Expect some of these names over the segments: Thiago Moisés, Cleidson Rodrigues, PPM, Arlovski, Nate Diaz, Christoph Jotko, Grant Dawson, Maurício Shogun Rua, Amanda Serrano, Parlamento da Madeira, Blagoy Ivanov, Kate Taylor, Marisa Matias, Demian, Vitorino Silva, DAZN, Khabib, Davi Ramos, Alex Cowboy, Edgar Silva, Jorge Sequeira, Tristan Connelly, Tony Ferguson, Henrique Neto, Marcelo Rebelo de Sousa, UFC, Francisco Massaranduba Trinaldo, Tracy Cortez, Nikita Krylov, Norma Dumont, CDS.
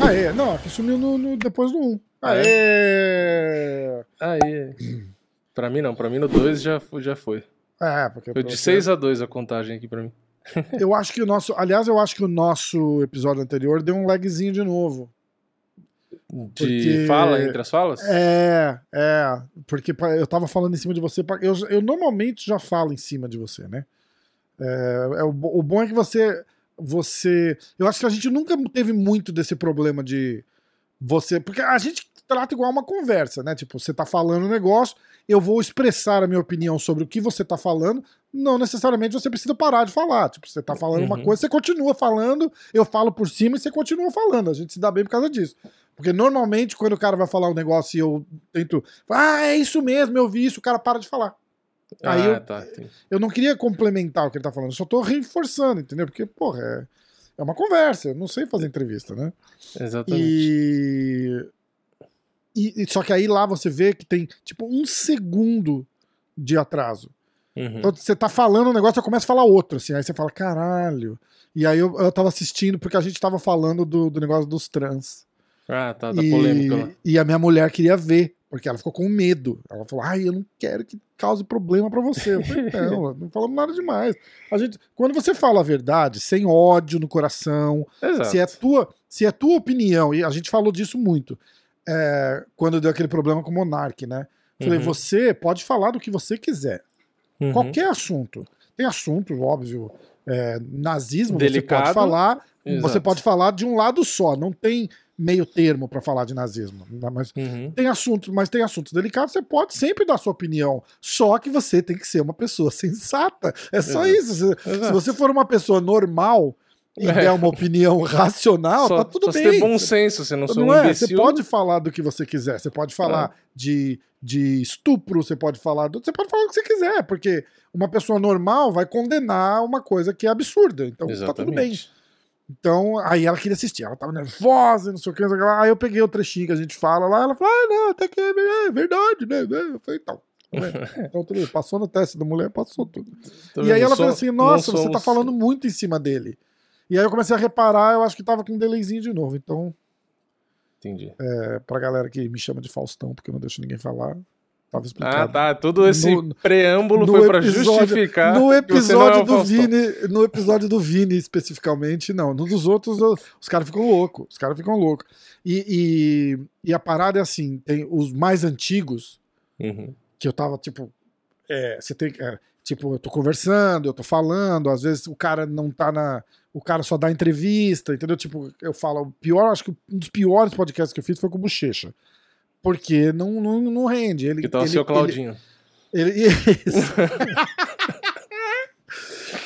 Aê, não, aqui sumiu no depois do 1. Aê! Aê! Pra mim não, pra mim no 2 já foi. É, porque... Foi de 6-2 a contagem aqui pra mim. Eu acho que o nosso... Aliás, eu acho que o nosso episódio anterior deu um lagzinho de novo. De fala entre as falas? É. Porque eu tava falando em cima de você. Eu normalmente já falo em cima de você, né? O bom é que você... Eu acho que a gente nunca teve muito desse problema de você... Porque a gente trata igual uma conversa, né? Tipo, você tá falando um negócio, eu vou expressar a minha opinião sobre o que você tá falando, não necessariamente você precisa parar de falar. Tipo, você tá falando uma coisa, você continua falando, eu falo por cima e você continua falando. A gente se dá bem por causa disso. Porque normalmente quando o cara vai falar um negócio e eu tento... Ah, é isso mesmo, eu vi isso, o cara para de falar. Aí eu não queria complementar o que ele tá falando, eu só tô reforçando, entendeu? Porque, porra, é uma conversa, eu não sei fazer entrevista, né? Exatamente. E só que aí lá você vê que tem, tipo, um segundo de atraso. Então você tá falando um negócio, eu começo a falar outro, assim, aí você fala, caralho. E aí eu tava assistindo, porque a gente tava falando do negócio dos trans. Ah, tá, da polêmica lá. E a minha mulher queria ver. Porque ela ficou com medo. Ela falou, eu não quero que cause problema pra você. Eu falei, não falamos nada demais. A gente, quando você fala a verdade, sem ódio no coração, se é tua opinião, e a gente falou disso muito, quando deu aquele problema com o Monark, né? Eu falei, você pode falar do que você quiser. Qualquer assunto. Tem assunto, óbvio, nazismo, delicado, você pode falar, você pode falar de um lado só, não tem... meio termo pra falar de nazismo, mas tem assuntos delicados, você pode sempre dar sua opinião, só que você tem que ser uma pessoa sensata, é só isso. Se você for uma pessoa normal e der uma opinião racional, só, tá tudo bem. Você tem bom senso, você não sou um imbecil. Você pode falar do que você quiser, você pode falar de estupro, você pode falar o que você quiser, porque uma pessoa normal vai condenar uma coisa que é absurda, então tá tudo bem. Então, aí ela queria assistir, ela tava nervosa, não sei o que, aí eu peguei o trechinho que a gente fala lá, ela falou, não, até que é verdade, né? Eu falei, então tudo, passou no teste da mulher, passou tudo. E aí ela falou assim, nossa, você tá falando muito em cima dele. E aí eu comecei a reparar, eu acho que tava com um delayzinho de novo, então... Entendi. Pra galera que me chama de Faustão, porque eu não deixo ninguém falar... Todo esse preâmbulo foi pra justificar. No episódio do Vini, especificamente, não. No dos outros, os caras ficam loucos. E a parada é assim: tem os mais antigos, que eu tava tipo. Eu tô conversando, eu tô falando, às vezes o cara não tá na. O cara só dá entrevista, entendeu? Tipo, eu falo, acho que um dos piores podcasts que eu fiz foi com o Bochecha. Porque não rende. Ele, que tal o seu Claudinho?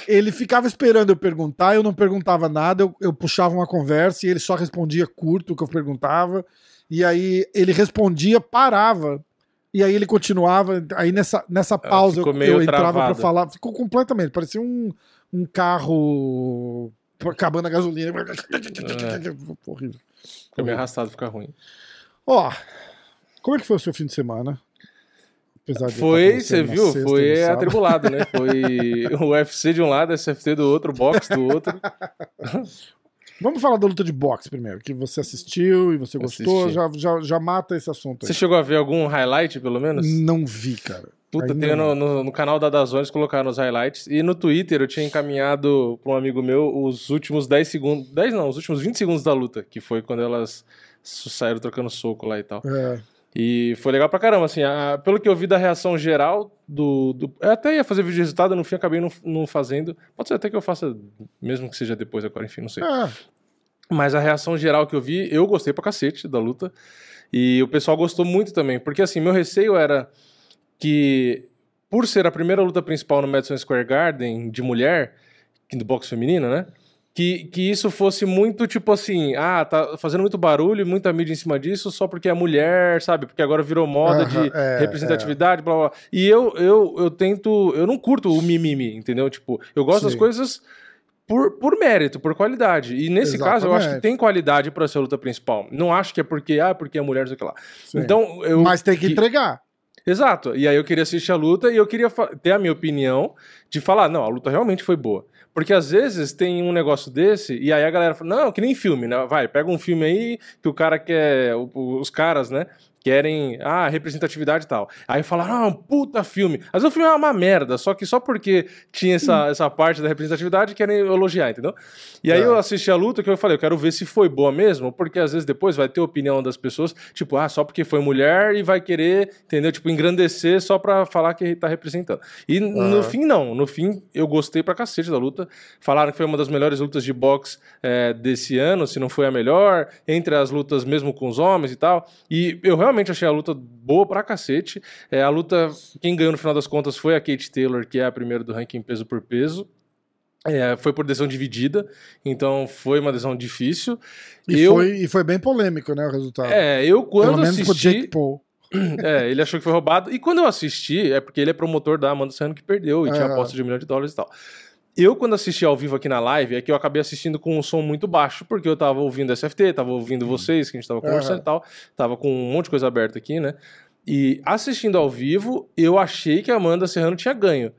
Ele ficava esperando eu perguntar, eu não perguntava nada, eu puxava uma conversa e ele só respondia curto o que eu perguntava. E aí ele respondia, parava. E aí ele continuava. Aí nessa pausa eu entrava pra falar. Ficou completamente, parecia um carro acabando a gasolina. Horrível. Ficou meio arrastado, fica ruim. Como é que foi o seu fim de semana? Você viu? Foi atribulado, né? Foi o UFC de um lado, SFT do outro, boxe do outro. Vamos falar da luta de boxe primeiro, que você assistiu e você gostou, já mata esse assunto aí. Você chegou a ver algum highlight, pelo menos? Não vi, cara. Puta, tem no canal da DAZN colocaram os highlights. E no Twitter eu tinha encaminhado para um amigo meu os últimos 10 segundos... 10 não, os últimos 20 segundos da luta, que foi quando elas... saíram trocando soco lá e tal. E foi legal pra caramba, assim, pelo que eu vi da reação geral do... Eu até ia fazer vídeo de resultado, no fim acabei não fazendo. Pode ser até que eu faça, mesmo que seja depois agora, enfim, não sei. Mas a reação geral que eu vi, eu gostei pra cacete da luta. E o pessoal gostou muito também. Porque, assim, meu receio era que, por ser a primeira luta principal no Madison Square Garden de mulher, do boxe feminino, né? Que isso fosse muito tipo assim, tá fazendo muito barulho, muita mídia em cima disso, só porque é mulher, sabe? Porque agora virou moda de representatividade, blá, blá, blá. E eu não curto o mimimi, entendeu? Tipo, eu gosto das coisas por mérito, por qualidade. E nesse caso, eu acho que tem qualidade para ser a luta principal. Não acho que é porque, porque é mulher, não sei o que lá. Sim. Então, mas tem que entregar. Exato. E aí eu queria assistir a luta e eu queria ter a minha opinião de falar, não, a luta realmente foi boa. Porque às vezes tem um negócio desse e aí a galera fala, não, que nem filme, né? Vai, pega um filme aí que o cara quer... Os caras, né? Querem, representatividade e tal. Aí falaram, um puta filme. Às vezes o filme é uma merda, só que só porque tinha essa parte da representatividade querem elogiar, entendeu? E aí eu assisti a luta que eu falei, eu quero ver se foi boa mesmo, porque às vezes depois vai ter opinião das pessoas, tipo, só porque foi mulher e vai querer, entendeu? Tipo, engrandecer só pra falar que tá representando. E no fim, não. No fim, eu gostei pra cacete da luta. Falaram que foi uma das melhores lutas de boxe desse ano, se não foi a melhor, entre as lutas mesmo com os homens e tal. E eu realmente achei a luta boa pra cacete. A luta, quem ganhou no final das contas foi a Kate Taylor, que é a primeira do ranking peso por peso. Foi por decisão dividida, então foi uma decisão difícil. E foi bem polêmico, né, o resultado. Eu quando pelo assisti... Pelo menos pro Jake Paul. Ele achou que foi roubado. E quando eu assisti, porque ele é promotor da Amanda Serrano que perdeu e tinha aposta de $1 milhão e tal. Eu, quando assisti ao vivo aqui na live, eu acabei assistindo com um som muito baixo, porque eu tava ouvindo SFT, tava ouvindo vocês, que a gente tava conversando e tal, tava com um monte de coisa aberta aqui, né? E assistindo ao vivo, eu achei que a Amanda Serrano tinha ganho.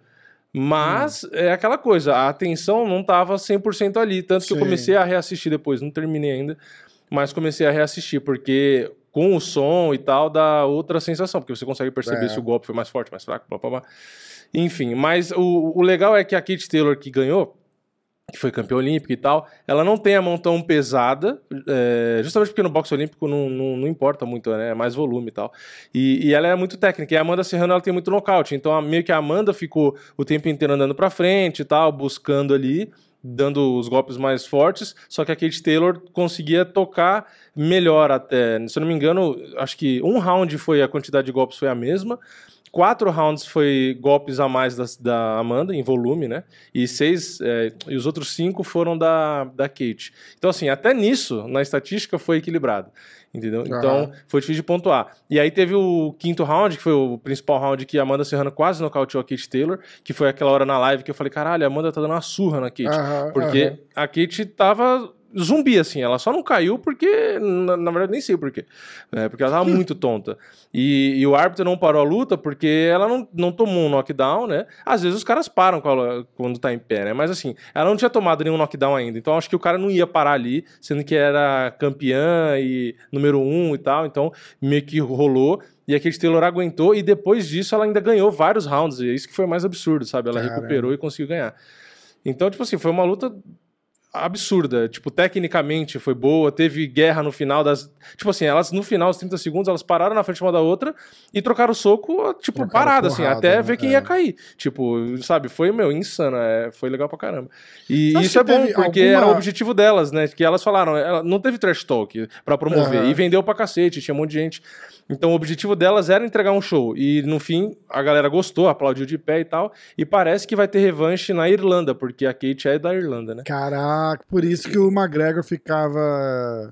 Mas é aquela coisa, a atenção não tava 100% ali, tanto que eu comecei a reassistir depois, não terminei ainda, mas comecei a reassistir, porque... com o som e tal, dá outra sensação, porque você consegue perceber se o golpe foi mais forte, mais fraco, blá, blá, blá. Enfim, mas o legal é que a Kate Taylor que ganhou, que foi campeã olímpica e tal, ela não tem a mão tão pesada, justamente porque no boxe olímpico não importa muito, né? É mais volume e tal. E ela é muito técnica, e a Amanda Serrano ela tem muito nocaute, então meio que a Amanda ficou o tempo inteiro andando pra frente e tal, buscando ali, dando os golpes mais fortes, só que a Kate Taylor conseguia tocar melhor até, se eu não me engano, acho que um round foi a quantidade de golpes foi a mesma, 4 rounds foi golpes a mais da Amanda, em volume, né, e 6, e os outros 5 foram da Kate. Então assim, até nisso, na estatística foi equilibrado, entendeu? Então foi difícil de pontuar. E aí teve o 5º round, que foi o principal round que a Amanda Serrano quase nocauteou a Kate Taylor, que foi aquela hora na live que eu falei, caralho, a Amanda tá dando uma surra na Kate, porque a Kate tava... zumbi, assim, ela só não caiu porque, na verdade, nem sei por quê, porque ela tava muito tonta, e o árbitro não parou a luta porque ela não tomou um knockdown, né, às vezes os caras param quando tá em pé, né, mas assim, ela não tinha tomado nenhum knockdown ainda, então acho que o cara não ia parar ali, sendo que era campeã e número 1 e tal, então meio que rolou. E a Kate Taylor aguentou, e depois disso ela ainda ganhou vários rounds, e isso que foi mais absurdo, sabe, ela recuperou e conseguiu ganhar. Então, tipo assim, foi uma luta... absurda, tipo, tecnicamente foi boa, teve guerra no final das... Tipo assim, elas no final, os 30 segundos, elas pararam na frente uma da outra e trocaram o soco, tipo, parada, assim, até ver quem ia cair. Tipo, sabe, foi, insana, foi legal pra caramba. E acho isso é bom, porque era o objetivo delas, né, que elas falaram, ela não teve trash talk pra promover, e vendeu pra cacete, tinha um monte de gente. Então o objetivo delas era entregar um show, e no fim, a galera gostou, aplaudiu de pé e tal, e parece que vai ter revanche na Irlanda, porque a Kate é da Irlanda, né? Caralho! Por isso que o McGregor ficava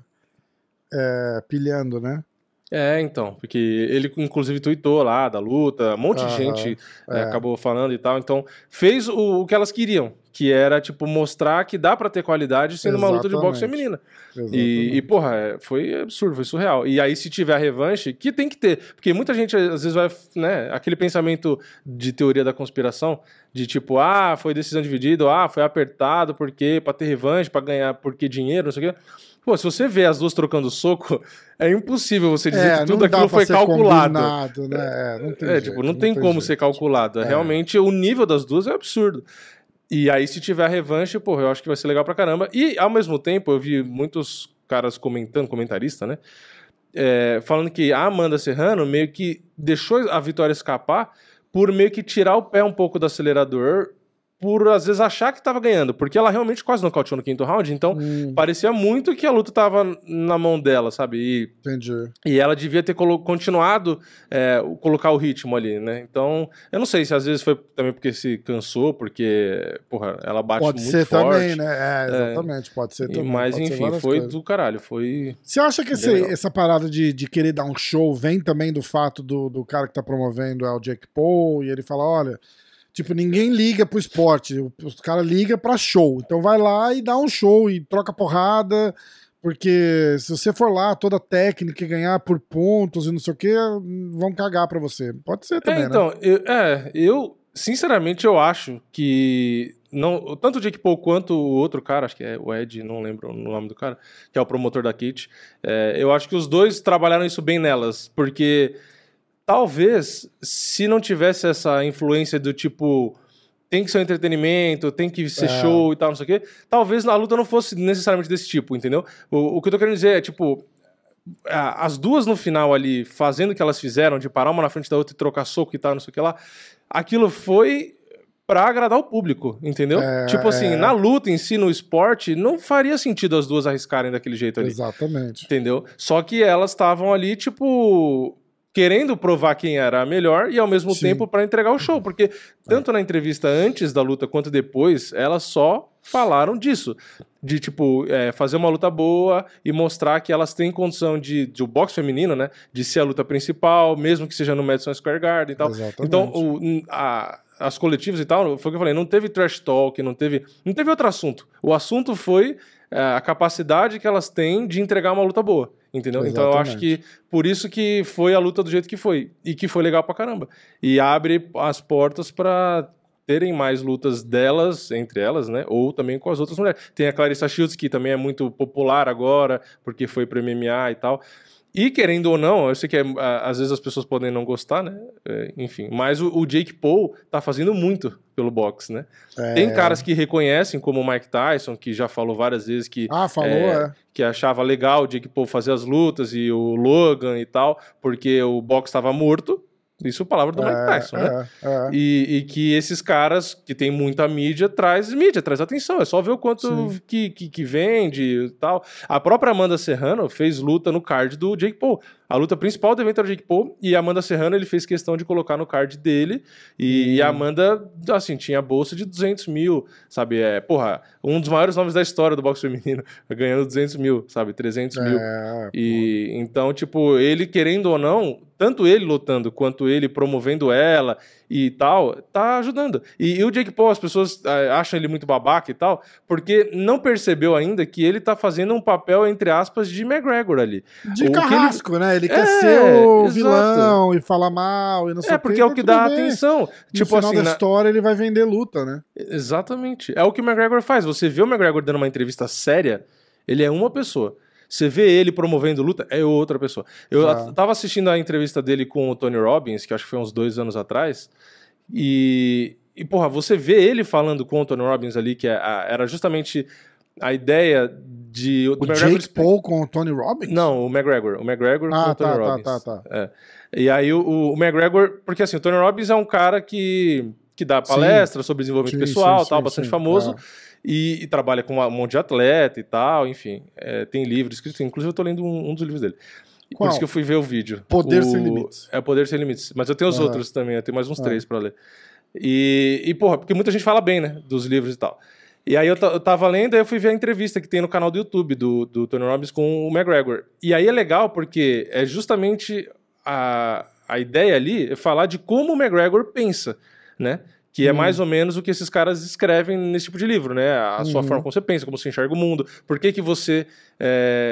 pilhando, né? Então, porque ele inclusive tweetou lá da luta, um monte de gente acabou falando e tal, então fez o que elas queriam, que era tipo mostrar que dá pra ter qualidade sendo uma luta de boxe feminina. E porra, foi absurdo, foi surreal. E aí se tiver a revanche, que tem que ter, porque muita gente às vezes vai, né, aquele pensamento de teoria da conspiração, de tipo, foi decisão dividida, foi apertado, porque pra ter revanche, pra ganhar, porque dinheiro, não sei o quê. Pô, se você vê as duas trocando soco, é impossível você dizer que tudo aquilo foi calculado. Né? Não tem como ser calculado. Realmente, o nível das duas é absurdo. E aí, se tiver a revanche, porra, eu acho que vai ser legal pra caramba. E, ao mesmo tempo, eu vi muitos caras comentando, comentarista, né? Falando que a Amanda Serrano meio que deixou a vitória escapar por meio que tirar o pé um pouco do acelerador, por, às vezes, achar que tava ganhando, porque ela realmente quase nocauteou no 5º round, então parecia muito que a luta tava na mão dela, sabe? Entendi. E ela devia ter continuado colocar o ritmo ali, né? Então, eu não sei se às vezes foi também porque se cansou, porque, porra, ela bate muito forte. Pode ser também, né? Exatamente, pode ser também. Mas, enfim, foi do caralho, foi... Você acha que essa parada de querer dar um show vem também do fato do cara que tá promovendo o Jake Paul, e ele fala, olha... Tipo, ninguém liga pro esporte, os caras ligam pra show. Então vai lá e dá um show e troca porrada, porque se você for lá toda técnica e ganhar por pontos e não sei o que, vão cagar pra você. Pode ser também, então, né? Eu sinceramente, eu acho que não, tanto o Jake Paul quanto o outro cara, acho que é o Ed, não lembro o nome do cara, que é o promotor da Kate, eu acho que os dois trabalharam isso bem nelas, porque... Talvez, se não tivesse essa influência do tipo, tem que ser um entretenimento, tem que ser show e tal, não sei o quê, talvez a luta não fosse necessariamente desse tipo, entendeu? O que eu tô querendo dizer é, tipo, as duas no final ali, fazendo o que elas fizeram, de parar uma na frente da outra e trocar soco e tal, não sei o que lá, aquilo foi pra agradar o público, entendeu? Tipo assim, na luta em si, no esporte, não faria sentido as duas arriscarem daquele jeito ali. Exatamente. Entendeu? Só que elas estavam ali, tipo... querendo provar quem era a melhor e, ao mesmo tempo, para entregar o show. Porque, tanto na entrevista antes da luta quanto depois, elas só falaram disso. De, tipo, fazer uma luta boa e mostrar que elas têm condição de o boxe feminino, né? De ser a luta principal, mesmo que seja no Madison Square Garden e tal. Exatamente. Então, as coletivas e tal, foi o que eu falei, não teve trash talk, não teve outro assunto. O assunto foi a capacidade que elas têm de entregar uma luta boa. Entendeu? Exatamente. Então eu acho que por isso que foi a luta do jeito que foi, e que foi legal pra caramba, e abre as portas pra terem mais lutas delas, entre elas, né, ou também com as outras mulheres. Tem a Clarissa Shields, que também é muito popular agora, porque foi pro MMA e tal, e querendo ou não, eu sei que às vezes as pessoas podem não gostar, né, enfim, mas o Jake Paul tá fazendo muito pelo boxe, né? Tem caras que reconhecem, como o Mike Tyson, que já falou várias vezes que, que achava legal o Jake Paul fazer as lutas, e o Logan e tal, porque o boxe estava morto. Isso é a palavra do Mike Tyson, né? E que esses caras que tem muita mídia, traz atenção. É só ver o quanto que vende e tal. A própria Amanda Serrano fez luta no card do Jake Paul. A luta principal do evento era o Jake Paul, e a Amanda Serrano ele fez questão de colocar no card dele. E a Amanda, assim, tinha bolsa de 200 mil, sabe? Porra, um dos maiores nomes da história do boxe feminino, ganhando 200 mil, sabe? 300 mil. Então, tipo, ele querendo ou não... Tanto ele lutando, quanto ele promovendo ela e tal, tá ajudando. E o Jake Paul, as pessoas acham ele muito babaca e tal, porque não percebeu ainda que ele tá fazendo um papel, entre aspas, de McGregor ali. De carrasco, né? Ele quer ser o vilão e falar mal e não sei o que. Porque é o que dá atenção. No final da história ele vai vender luta, né? Exatamente. É o que o McGregor faz. Você vê o McGregor dando uma entrevista séria, ele é uma pessoa. Você vê ele promovendo luta, é outra pessoa. Eu tava assistindo a entrevista dele com o Tony Robbins, que acho que foi uns 2 anos atrás, e porra, você vê ele falando com o Tony Robbins ali, que era justamente a ideia de... O Jake Paul com o Tony Robbins? Não, o McGregor. O McGregor com o Tony Robbins. Ah, tá. E aí o McGregor... Porque assim, o Tony Robbins é um cara que dá palestra sobre desenvolvimento pessoal, tal, bastante famoso. E trabalha com um monte de atleta e tal, enfim, tem livro escrito, inclusive eu tô lendo um dos livros dele. Qual? Por isso que eu fui ver o vídeo. Sem Limites. Poder Sem Limites, mas eu tenho os outros também, eu tenho mais uns 3 pra ler. E porra, porque muita gente fala bem, né, dos livros e tal. E aí eu tava lendo, aí eu fui ver a entrevista que tem no canal do YouTube do Tony Robbins com o McGregor. E aí é legal porque é justamente a ideia ali é falar de como o McGregor pensa, né? Que é mais ou menos o que esses caras escrevem nesse tipo de livro, né? A sua forma como você pensa, como você enxerga o mundo, por que que você...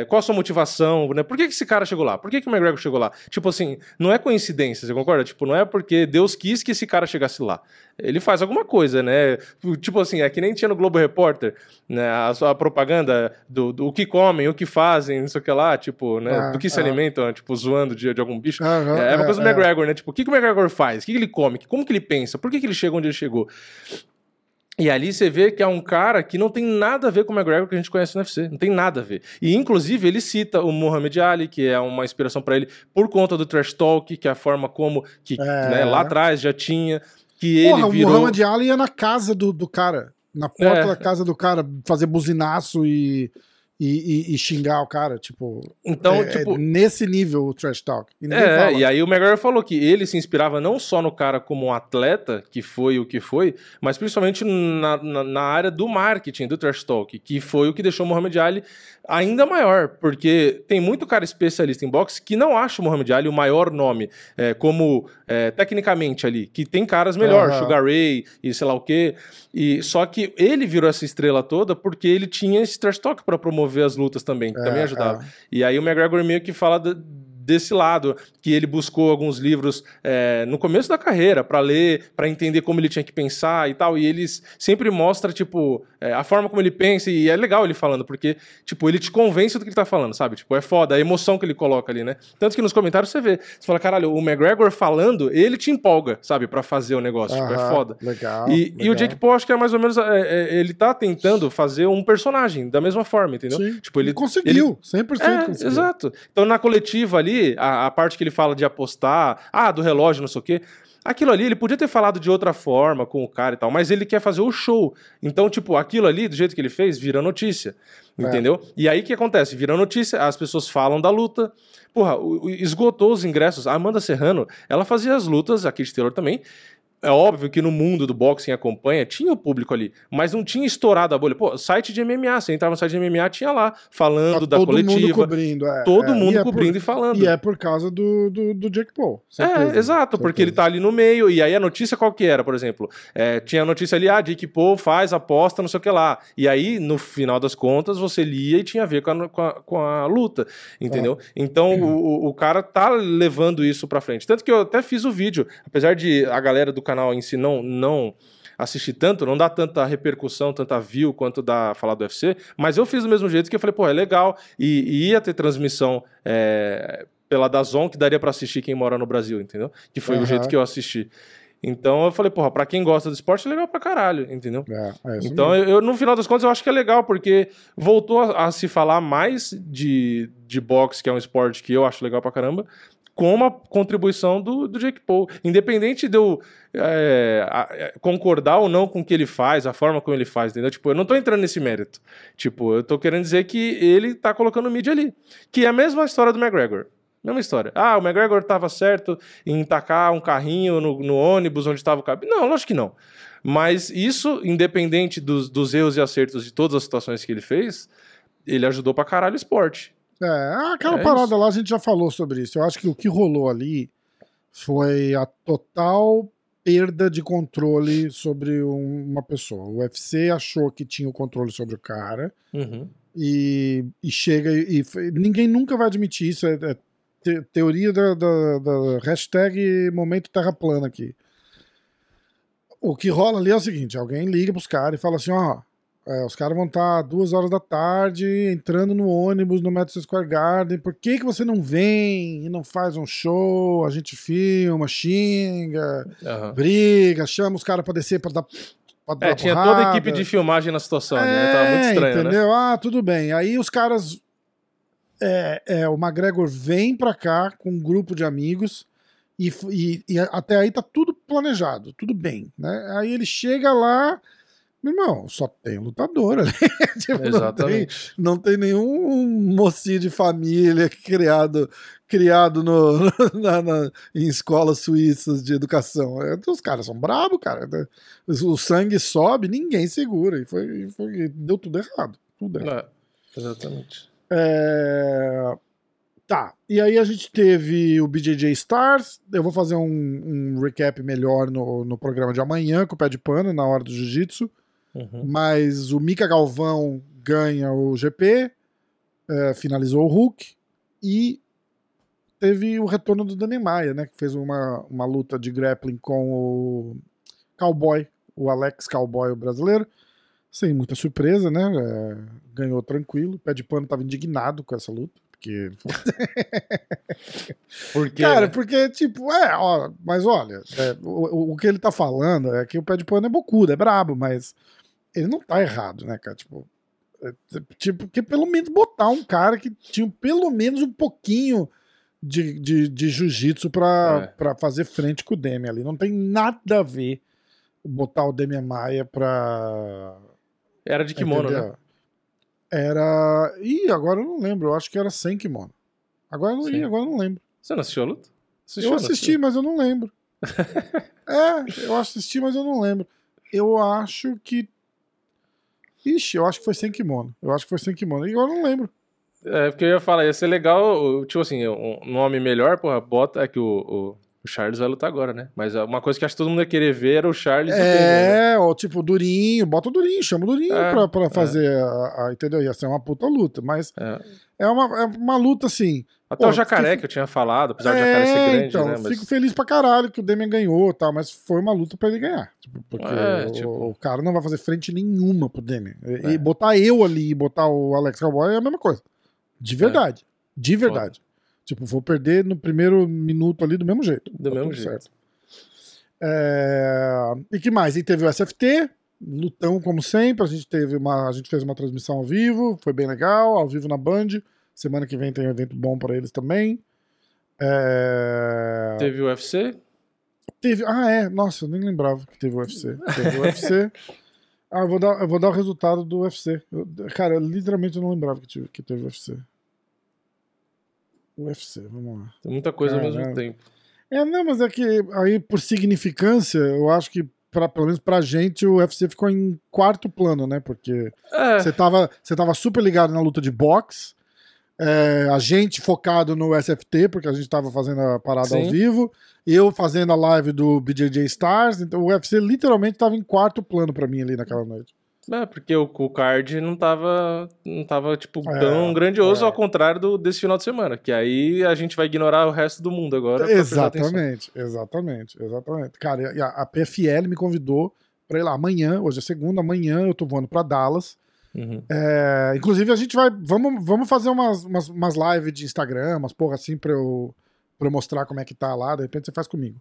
qual a sua motivação, né? Por que que esse cara chegou lá? Por que que o McGregor chegou lá? Tipo assim, não é coincidência, você concorda? Tipo, não é porque Deus quis que esse cara chegasse lá. Ele faz alguma coisa, né? Tipo assim, é que nem tinha no Globo Repórter, né? A propaganda do que comem, o que fazem, não sei o que lá, tipo, né? Do que se alimentam, tipo, zoando de algum bicho. É uma coisa do McGregor, né? Tipo, o que que o McGregor faz? O que que ele come? Como que ele pensa? Por que que ele chega onde ele chegou. E ali você vê que é um cara que não tem nada a ver com o McGregor que a gente conhece no UFC, não tem nada a ver. E inclusive ele cita o Muhammad Ali, que é uma inspiração para ele por conta do trash talk, que é a forma como que né, lá atrás já tinha que ele virou... O Muhammad Ali ia na casa do cara, na porta da casa do cara fazer buzinaço e e xingar o cara, tipo... Então, nesse nível o trash talk. E fala. E aí o McGregor falou que ele se inspirava não só no cara como um atleta, que foi o que foi, mas principalmente na área do marketing, do trash talk, que foi o que deixou o Muhammad Ali ainda maior, porque tem muito cara especialista em boxe que não acha o Muhammad Ali o maior nome, tecnicamente ali, que tem caras melhor, Sugar Ray e sei lá o quê, e, só que ele virou essa estrela toda porque ele tinha esse trash talk pra promover ver as lutas também, que também ajudava. E aí o McGregor meio que fala desse lado, que ele buscou alguns livros no começo da carreira para ler, para entender como ele tinha que pensar e tal, e ele sempre mostra, tipo, a forma como ele pensa, e é legal ele falando, porque, tipo, ele te convence do que ele tá falando, sabe? Tipo, é foda, a emoção que ele coloca ali, né? Tanto que nos comentários você vê, você fala, caralho, o McGregor falando, ele te empolga, sabe? Para fazer o negócio, tipo, é foda. Legal. E o Jake Paul, acho que é mais ou menos, ele tá tentando fazer um personagem da mesma forma, entendeu? Sim. Tipo, ele conseguiu, 100% conseguiu. Exato. Então, na coletiva ali, a parte que ele fala de apostar, do relógio, não sei o quê, aquilo ali ele podia ter falado de outra forma com o cara e tal, mas ele quer fazer o show. Então, tipo, aquilo ali, do jeito que ele fez, vira notícia, entendeu? E aí o que acontece? Vira notícia, as pessoas falam da luta, porra, esgotou os ingressos. A Amanda Serrano, ela fazia as lutas, a Kate Taylor também. É óbvio que no mundo do boxing acompanha, tinha o público ali, mas não tinha estourado a bolha. Pô, site de MMA, você entrava no site de MMA, tinha lá, falando da coletiva. Todo mundo cobrindo. Todo mundo cobrindo e falando. E é por causa do Jake Paul. Certeza, exato, porque ele tá ali no meio, e aí a notícia qual que era, por exemplo? Tinha a notícia ali, Jake Paul faz aposta, não sei o que lá. E aí, no final das contas, você lia e tinha a ver com a luta, entendeu? Então, o cara tá levando isso pra frente. Tanto que eu até fiz o vídeo, apesar de a galera do canal em si não assistir tanto, não dá tanta repercussão, tanta view quanto dá falar do UFC, mas eu fiz do mesmo jeito que eu falei, pô, é legal, e ia ter transmissão pela DAZN, que daria pra assistir quem mora no Brasil, entendeu? Que foi o jeito que eu assisti. Então eu falei, porra, pra quem gosta do esporte é legal pra caralho, entendeu? Então eu, no final das contas, eu acho que é legal, porque voltou a se falar mais de boxe, que é um esporte que eu acho legal pra caramba, com uma contribuição do Jake Paul. Independente de eu concordar ou não com o que ele faz, a forma como ele faz, entendeu? Tipo, eu não tô entrando nesse mérito. Tipo, eu tô querendo dizer que ele tá colocando mídia ali. Que é a mesma história do McGregor. Mesma história. O McGregor tava certo em tacar um carrinho no ônibus onde tava o cabine. Não, lógico que não. Mas isso, independente dos erros e acertos de todas as situações que ele fez, ele ajudou pra caralho o esporte. Aquela parada isso. Lá a gente já falou sobre isso. Eu acho que o que rolou ali foi a total perda de controle sobre uma pessoa. O UFC achou que tinha o controle sobre o cara e chega e ninguém nunca vai admitir isso. É teoria da hashtag momento terra plana aqui. O que rola ali é o seguinte: alguém liga pros caras e fala assim, ó, os caras vão estar 2 horas da tarde entrando no ônibus no Madison Square Garden. Por que você não vem e não faz um show? A gente filma, xinga, briga, chama os caras pra descer pra dar porrada. Tinha toda a equipe de filmagem na situação, né? Tava muito estranho, entendeu? Né? Tudo bem. Aí os caras... o McGregor vem pra cá com um grupo de amigos e até aí tá tudo planejado, tudo bem, né? Aí ele chega lá... Meu irmão, só tem lutador ali. Tipo, exatamente. Não tem nenhum mocinho de família criado em escolas suíças de educação. Os caras são bravos, cara. O sangue sobe, ninguém segura. E deu tudo errado. Tudo errado. Exatamente. Tá. E aí a gente teve o BJJ Stars. Eu vou fazer um recap melhor no programa de amanhã, com o pé de pano, na hora do jiu-jitsu. Mas o Mika Galvão ganha o GP, finalizou o Hulk, e teve o retorno do Danny Maia, né, que fez uma luta de grappling com o Cowboy, o Alex Cowboy, o brasileiro, sem muita surpresa, né, ganhou tranquilo. O pé de pano estava indignado com essa luta, porque... Porque cara, né? Porque tipo, mas olha, o que ele tá falando é que o pé de pano é bocudo, é brabo, mas ele não tá errado, né, cara? Tipo, que pelo menos botar um cara que tinha pelo menos um pouquinho de jiu-jitsu pra fazer frente com o Demian ali. Não tem nada a ver botar o Demian Maia pra... Era de kimono, né? Era... Ih, agora eu não lembro. Eu acho que era sem kimono. Agora eu não lembro. Você não assistiu a luta? Eu assisti, mas eu não lembro. Eu assisti, mas eu não lembro. Eu acho que... Ixi, eu acho que foi sem kimono. E eu não lembro. É, porque eu ia falar, ia ser legal, tipo assim, um nome melhor, porra, bota... É que o Charles vai lutar agora, né? Mas uma coisa que acho que todo mundo ia querer ver era o Charles... ou tipo, Durinho, bota o Durinho, chama o Durinho pra fazer entendeu? Ia ser uma puta luta, mas... É uma luta, assim... Até o Jacaré, que eu tinha falado, apesar do Jacaré ser grande, então, né? Mas... fico feliz pra caralho que o Demian ganhou, tá? Mas foi uma luta pra ele ganhar. Porque o cara não vai fazer frente nenhuma pro Demian. E botar eu ali e botar o Alex Cowboy é a mesma coisa. De verdade. Foda. Vou perder no primeiro minuto ali do mesmo jeito. Certo. E que mais? E teve o SFT, lutão como sempre. A gente fez uma transmissão ao vivo, foi bem legal, ao vivo na Band. Semana que vem tem um evento bom pra eles também. Teve o UFC? Nossa, eu nem lembrava que teve o UFC. Eu vou dar o resultado do UFC. Eu literalmente não lembrava que teve o UFC. Vamos lá. Tem muita coisa ao mesmo tempo. Não, mas é que aí, por significância, eu acho que pelo menos pra gente, o UFC ficou em quarto plano, né? Porque você tava super ligado na luta de boxe. A gente focado no SFT, porque a gente tava fazendo a parada ao vivo, eu fazendo a live do BJJ Stars, então o UFC literalmente tava em quarto plano pra mim ali naquela noite. Porque o card não tava tipo, tão grandioso, ao contrário desse final de semana, que aí a gente vai ignorar o resto do mundo agora. Exatamente. Cara, a PFL me convidou pra ir lá amanhã, hoje é segunda, amanhã eu tô voando pra Dallas. Inclusive a gente vai vamos fazer umas lives de Instagram, umas porra assim pra eu mostrar como é que tá lá, de repente você faz comigo.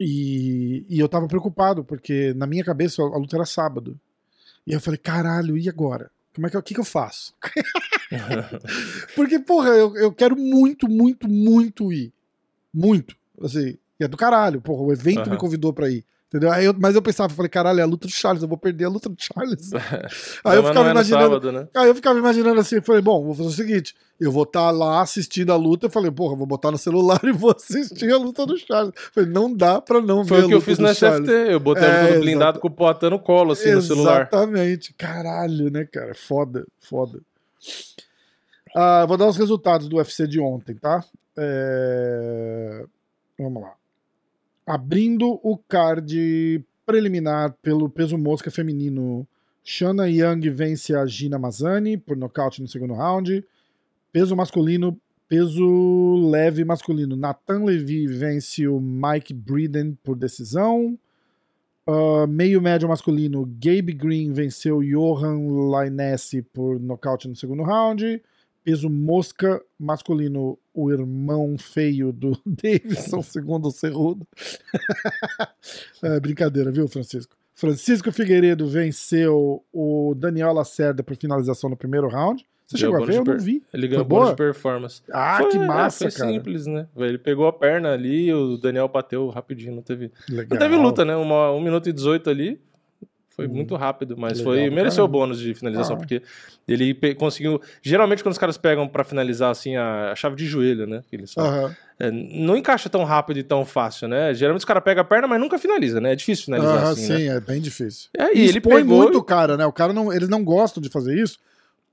E eu tava preocupado porque na minha cabeça a luta era sábado e eu falei, caralho, e agora? O que eu faço? Porque porra, eu quero muito ir, muito assim, e é do caralho, porra, o evento me convidou pra ir. Entendeu? Mas eu pensava, caralho, é a luta do Charles, eu vou perder a luta do Charles. Aí eu ficava imaginando assim, vou fazer o seguinte, eu vou estar lá assistindo a luta, vou botar no celular e vou assistir a luta do Charles. Não dá pra não ver a luta do Charles. Foi o que eu fiz na SFT, eu botei tudo blindado com o Poatan no colo, assim, no celular. Exatamente, caralho, né, cara, foda. Vou dar os resultados do UFC de ontem, tá? Vamos lá. Abrindo o card preliminar pelo peso mosca feminino, Shana Young vence a Gina Mazzani por nocaute no segundo round. Peso leve masculino, Nathan Levy vence o Mike Breeden por decisão. Médio masculino, Gabe Green venceu Johan Lainesse por nocaute no segundo round. Peso mosca masculino, o irmão feio do Davidson, segundo o Cerrudo. Brincadeira, viu, Francisco? Francisco Figueiredo venceu o Daniel Lacerda por finalização no primeiro round. Você chegou a ver? Eu não vi. Ele ganhou bônus de performance. Que massa, foi cara. Foi simples, né? Ele pegou a perna ali e o Daniel bateu rapidinho. Não teve luta, né? 1 minuto e 18 ali. Foi muito rápido, mas mereceu o bônus de finalização, porque ele conseguiu... Geralmente, quando os caras pegam pra finalizar, assim, a chave de joelho, né? Eles falam, não encaixa tão rápido e tão fácil, né? Geralmente, os caras pegam a perna, mas nunca finaliza, né? É difícil finalizar assim, sim, né? Sim, é bem difícil. E ele expõe muito o cara, né? O cara eles não gostam de fazer isso,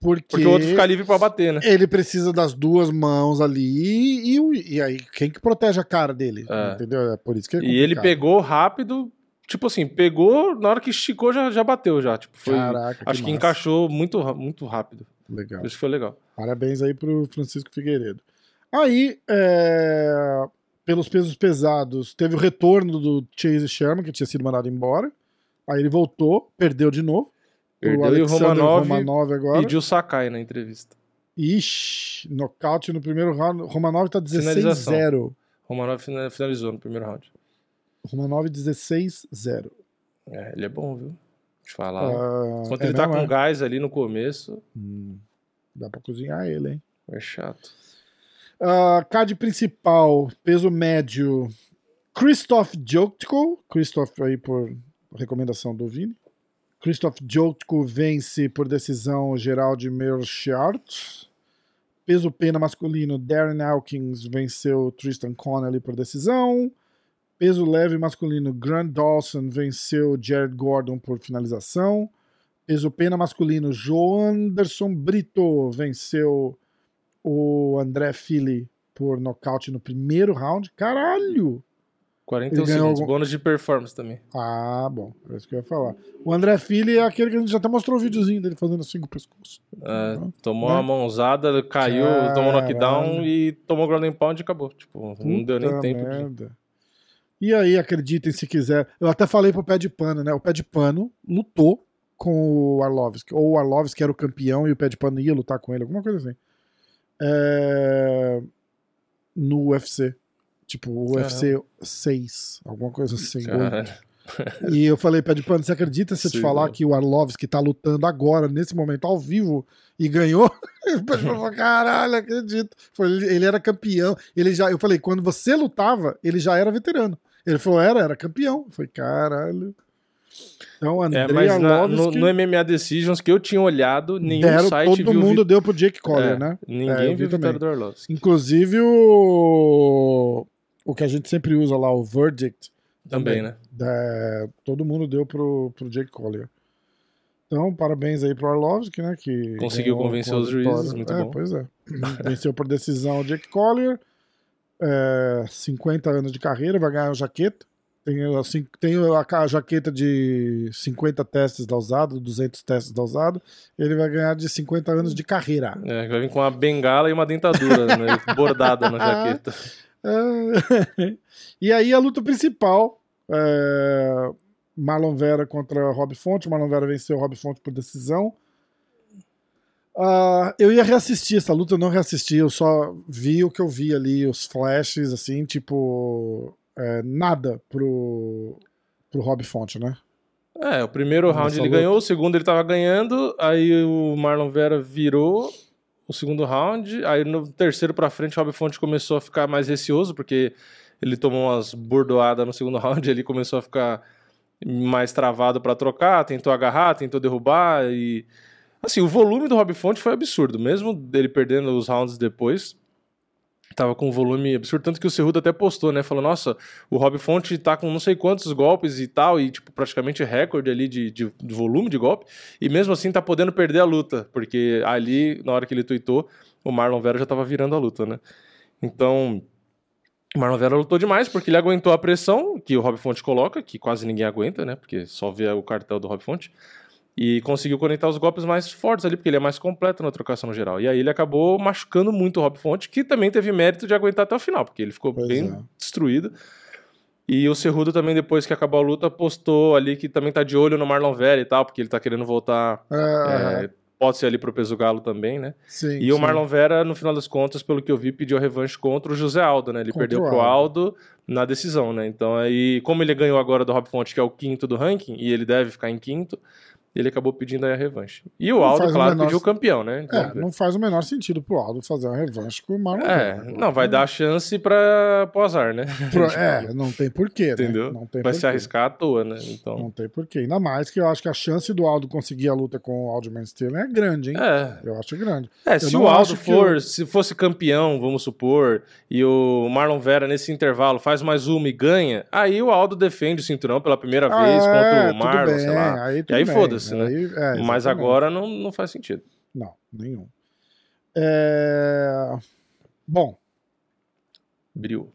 porque o outro fica livre pra bater, né? Ele precisa das duas mãos ali e aí, quem que protege a cara dele? Entendeu? É por isso que é complicado. E ele pegou rápido... pegou, na hora que esticou, já bateu, já. Caraca, acho que encaixou muito rápido. Legal. Isso foi legal. Parabéns aí pro Francisco Figueiredo. Aí, pelos pesos pesados, teve o retorno do Chase Sherman, que tinha sido mandado embora. Aí ele voltou, perdeu de novo. Perdeu e o Romanov agora. Pediu Sakai na entrevista. Ixi, nocaute no primeiro round. Romanov tá 16-0. Romanov finalizou no primeiro round. Romanov 16-0. Ele é bom, viu? Deixa eu falar. Enquanto ele tá com gás ali no começo... Dá pra cozinhar ele, hein? É chato. Card principal, peso médio, Christoph Jotko. Christoph aí por recomendação do Vini. Christoph Jotko vence por decisão geral de Merchart. Peso pena masculino, Darren Elkins venceu Tristan Connelly por decisão. Peso leve masculino, Grant Dawson venceu Jared Gordon por finalização. Peso pena masculino, Joanderson Brito venceu o André Fili por nocaute no primeiro round. Caralho! 41 segundos, bônus de performance também. Ah, bom, é isso que eu ia falar. O André Fili é aquele que a gente já até mostrou o videozinho dele fazendo assim com o pescoço. É, tomou uma mãozada, caiu, tomou knockdown e tomou ground and pound e acabou. Tipo, não deu nem tempo. Merda. E aí, acreditem se quiser. Eu até falei pro Pé de Pano, né? O Pé de Pano lutou com o Arlovski. Ou o Arlovski era o campeão e o Pé de Pano ia lutar com ele, alguma coisa assim. No UFC. Tipo, o UFC 6, alguma coisa assim. E eu falei, Pé de Pano, você acredita se eu te falar que o Arlovski tá lutando agora, nesse momento, ao vivo, e ganhou? O Pé de Pano falou, caralho, acredito. Ele era campeão. Eu falei, quando você lutava, ele já era veterano. Ele falou, era campeão. Eu falei, caralho. Então, André mas no MMA Decisions que eu tinha olhado, nenhum site todo viu mundo deu pro Jake Collier, né? Ninguém viu vitória do Arlovski. Inclusive o que a gente sempre usa lá, o Verdict. Também, né? Todo mundo deu pro Jake Collier. Então, parabéns aí pro Arlovski, né? Que conseguiu convencer os juízes, muito bom. Pois é. Venceu por decisão o Jake Collier. 50 anos de carreira, vai ganhar uma jaqueta. Tem a jaqueta de 50 testes da Usada, 200 testes da Usada. Ele vai ganhar de 50 anos de carreira. Vai vir com uma bengala e uma dentadura né, bordada na jaqueta. E aí a luta principal, Marlon Vera contra Rob Fonte. Marlon Vera venceu Rob Fonte por decisão. Eu ia reassistir essa luta, eu não reassisti. Eu só vi o que eu vi ali, os flashes, assim, tipo... nada pro Rob Fonte, né? O primeiro round ele ganhou, o segundo ele tava ganhando, aí o Marlon Vera virou o segundo round, aí no terceiro pra frente o Rob Fonte começou a ficar mais receoso, porque ele tomou umas bordoadas no segundo round, ele começou a ficar mais travado pra trocar, tentou agarrar, tentou derrubar, e assim, o volume do Rob Fonte foi absurdo, mesmo dele perdendo os rounds depois. Tava com um volume absurdo, tanto que o Cerrudo até postou, né? Falou, nossa, o Rob Fonte tá com não sei quantos golpes e tal, e tipo, praticamente recorde ali de volume de golpe, e mesmo assim tá podendo perder a luta, porque ali, na hora que ele tuitou, o Marlon Vera já tava virando a luta, né? Então, o Marlon Vera lutou demais, porque ele aguentou a pressão que o Rob Fonte coloca, que quase ninguém aguenta, né? Porque só vê o cartel do Rob Fonte, e conseguiu conectar os golpes mais fortes ali, porque ele é mais completo na trocação geral. E aí ele acabou machucando muito o Rob Fonte, que também teve mérito de aguentar até o final, porque ele ficou destruído. E o Cerrudo também, depois que acabou a luta, postou ali que também tá de olho no Marlon Vera e tal, porque ele tá querendo voltar... pode ser ali pro peso galo também, né? Sim, e o Marlon Vera, no final das contas, pelo que eu vi, pediu a revanche contra o José Aldo, né? Ele perdeu pro Aldo na decisão, né? Então aí, como ele ganhou agora do Rob Fonte, que é o quinto do ranking, e ele deve ficar em quinto... Ele acabou pedindo aí a revanche. E o Aldo, claro, pediu o campeão, né? Então, não faz o menor sentido pro Aldo fazer uma revanche com o Marlon Vera. Não, vai dar chance pro azar, né? Não tem porquê, entendeu? Né? Não tem vai porquê. Se arriscar à toa, né? Então... Não tem porquê. Ainda mais que eu acho que a chance do Aldo conseguir a luta com o Aljamain Sterling é grande, hein? Eu acho grande. Se o Aldo se fosse campeão, vamos supor, e o Marlon Vera nesse intervalo faz mais uma e ganha, aí o Aldo defende o cinturão pela primeira vez contra o Marlon, sei lá. E aí foda-se. Né? Mas agora não faz sentido. Não, nenhum. Bom. Bril.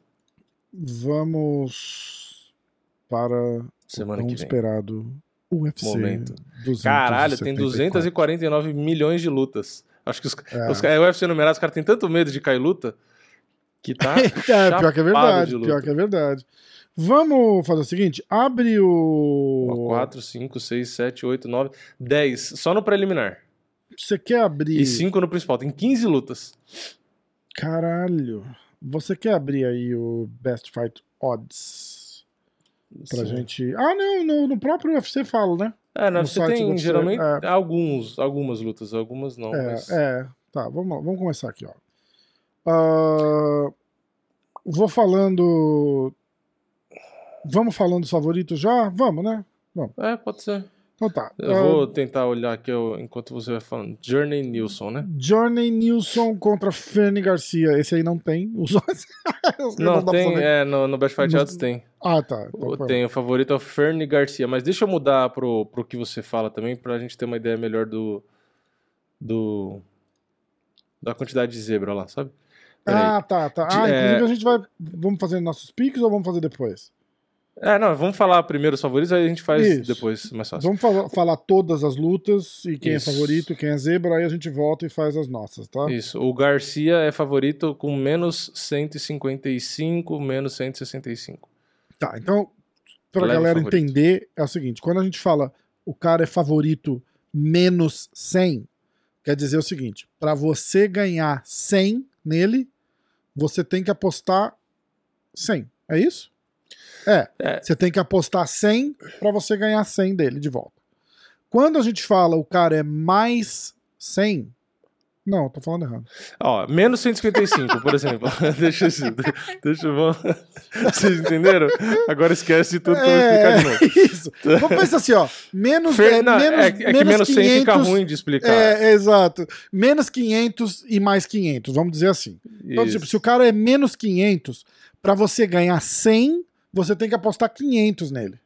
Vamos para semana o que vem. Esperado UFC. Momento. 274. Caralho, tem 249 milhões de lutas. Acho que o UFC numerado, os caras têm tanto medo de cair luta que tá pior que é verdade, de luta. Pior que é verdade. Vamos fazer o seguinte, abre o... 4, 5, 6, 7, 8, 9, 10, só no preliminar. Você quer abrir... E 5 no principal, tem 15 lutas. Caralho. Você quer abrir aí o Best Fight Odds? Pra gente... Ah, não, no próprio UFC fala, né? No UFC tem UFC, geralmente algumas lutas, algumas não. Tá, vamos começar aqui, ó. Vou falando... Vamos falando dos favoritos já? Vamos, né? Vamos. Pode ser. Então tá. Eu vou tentar olhar aqui enquanto você vai falando. Journey Nilsson, né? Journey Nilsson contra Fanny Garcia. Esse aí não tem. Os outros... não tem, no Best Fight Odds tem. Ah, tá. Então, tem, o favorito é o Fanny Garcia. Mas deixa eu mudar pro que você fala também, pra gente ter uma ideia melhor da quantidade de zebra lá, sabe? Tá. Inclusive a gente vai... Vamos fazer nossos picks ou vamos fazer depois? Não, vamos falar primeiro os favoritos, aí a gente faz isso. Depois mais fácil. Vamos falar todas as lutas e quem isso. é favorito, quem é zebra, aí a gente volta e faz as nossas, tá? Isso, o Garcia é favorito com menos 155, menos 165. Tá, então, pra galera favorito. Entender, é o seguinte, quando a gente fala o cara é favorito menos 100, quer dizer o seguinte, pra você ganhar 100 nele, você tem que apostar 100, é isso? Você tem que apostar 100 para você ganhar 100 dele de volta. Quando a gente fala o cara é mais 100... Não, tô falando errado. Ó, menos 155, por exemplo. Deixa eu... Vocês entenderam? Agora esquece de tudo pra eu explicar de novo. Isso. Vamos pensar assim, ó. Menos... que menos 100 500, fica ruim de explicar. Exato. Menos 500 e mais 500, vamos dizer assim. Então, tipo, se o cara é menos 500, para você ganhar 100... você tem que apostar 500 nele,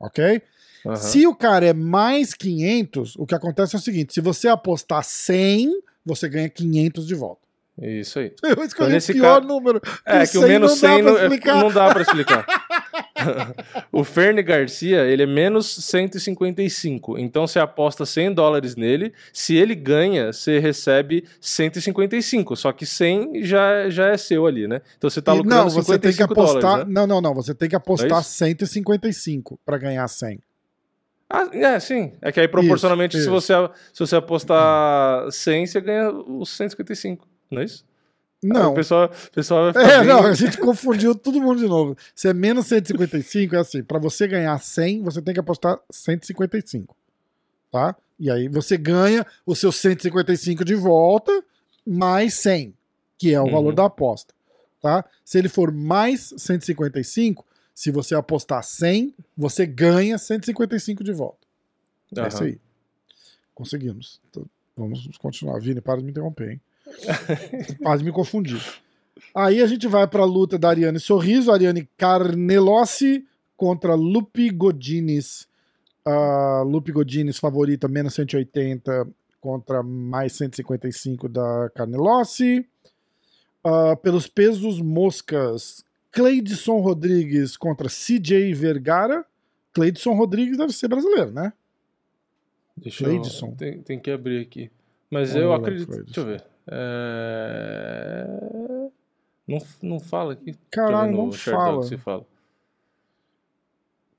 ok? Uhum. Se o cara é mais 500, o que acontece é o seguinte, se você apostar 100, você ganha 500 de volta. Isso aí. Eu escolhi então, o pior número. Que o menos 100 não dá pra explicar. O Fernie Garcia, ele é menos 155, então você aposta $100 nele, se ele ganha, você recebe 155, só que 100 já é seu ali, né? Então você tá lucrando $55, né? Não, você tem que apostar 155 pra ganhar 100. Sim. É que aí proporcionalmente isso. Se você apostar 100, você ganha os 155, não é isso? Não. O pessoal vai ficar a gente confundiu todo mundo de novo. Se é menos 155, é assim, pra você ganhar 100, você tem que apostar 155, tá? E aí você ganha o seu 155 de volta, mais 100, que é o valor da aposta, tá? Se ele for mais 155, se você apostar 100, você ganha 155 de volta. É isso aí. Conseguimos. Então, vamos continuar. Vini, para de me interromper, hein? Quase me confundi. Aí a gente vai pra luta da Ariane Sorriso, Ariane Carnelossi contra Lupe Godinez. Lupe Godinez favorita menos 180 contra mais 155 da Carnelossi. Pelos pesos moscas, Cleidson Rodrigues contra CJ Vergara. Cleidson Rodrigues deve ser brasileiro, né? Tem que abrir aqui. Mas eu acredito. Cleidson. Deixa eu ver. Não fala aqui. Caralho, não fala. Que se fala.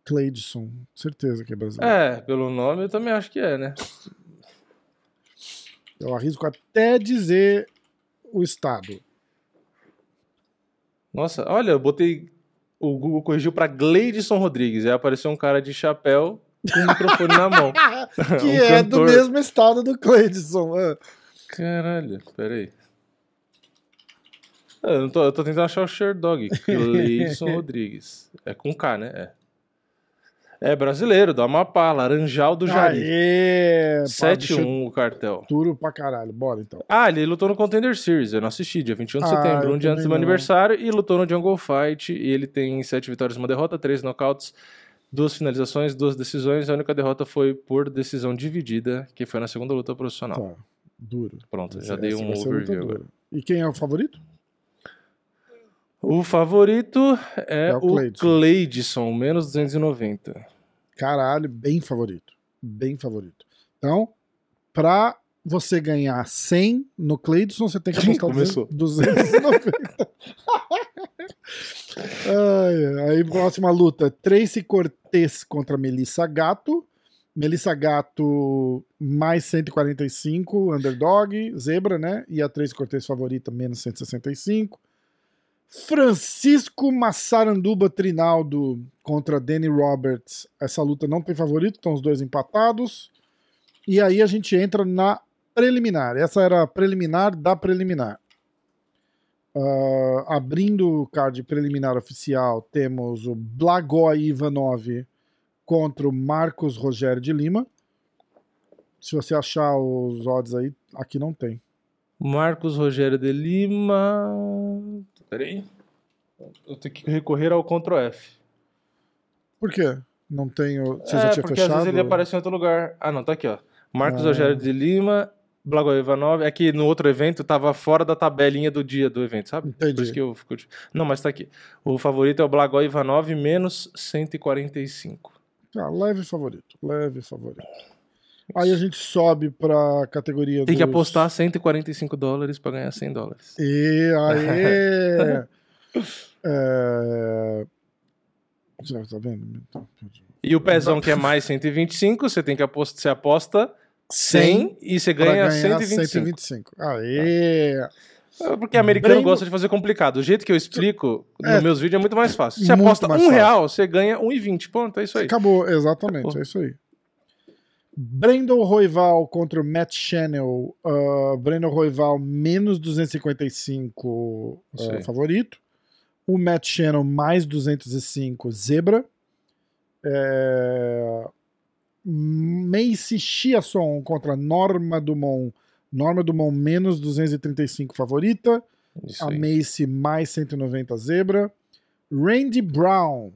Cleidson, certeza que é brasileiro. Pelo nome eu também acho que é, né? Eu arrisco até dizer o estado. Nossa, olha, eu botei... O Google corrigiu pra Cleidson Rodrigues. Aí apareceu um cara de chapéu com o microfone na mão. Que é do mesmo estado do Cleidson. Caralho, peraí. Eu tô tentando achar o Sherdog. Cleidson Rodrigues. É com K, né? É brasileiro, do Amapá, Laranjal do Jari. Aê! 7-1 o cartel. Duro pra caralho, bora então. Ele lutou no Contender Series, eu não assisti, dia 21 de setembro, um dia antes do meu aniversário, e lutou no Jungle Fight, e ele tem 7 vitórias, 1 derrota, 3 knockouts, 2 finalizações, 2 decisões, a única derrota foi por decisão dividida, que foi na segunda luta profissional. Tá. Duro. Pronto, já dei um overview agora. E quem é o favorito? O favorito é o Cleidson, menos 290. Caralho, bem favorito. Bem favorito. Então, pra você ganhar 100 no Cleidson, você tem que apostar 290. Aí, próxima luta. Tracy Cortez contra Melissa Gato. Melissa Gato, mais 145, underdog, zebra, né? E a Tracy Cortez favorita, menos 165. Francisco Massaranduba Trinaldo contra Danny Roberts. Essa luta não tem favorito, estão os dois empatados. E aí a gente entra na preliminar. Essa era a preliminar da preliminar. Abrindo o card preliminar oficial, temos o Blagoy Ivanov contra o Marcos Rogério de Lima. Se você achar os odds aí, aqui não tem. Marcos Rogério de Lima... Peraí. Eu tenho que recorrer ao Ctrl+F. Por quê? Não tenho... Você já tinha porque fechado? Às vezes ele aparece em outro lugar. Ah, não. Tá aqui, ó. Marcos Rogério de Lima... Blagoy Ivanov, é que no outro evento tava fora da tabelinha do dia do evento, sabe? Entendi. Por isso que eu fico... Não, mas tá aqui. O favorito é o Blagoy Ivanov menos 145. Ah, leve favorito. Leve favorito. Aí a gente sobe pra categoria Tem que apostar $145 pra ganhar $100. E aí... Você tá vendo? E o pezão que é mais 125, você tem que apostar, você aposta... 100 e você ganha 125. Aê! Porque americano gosta de fazer complicado. O jeito que eu explico nos meus vídeos é muito mais fácil. Você aposta R$1, você ganha R$1,20. Pronto, é isso aí. Acabou, exatamente. Acabou. É isso aí. Brandon Royval contra o Matt Channel. Brandon Royval menos 255 favorito. O Matt Channel mais 205 zebra. Macy Chiasson contra Norma Dumont. Norma Dumont menos 235 favorita. Isso a aí. Macy mais 190 zebra. Randy Brown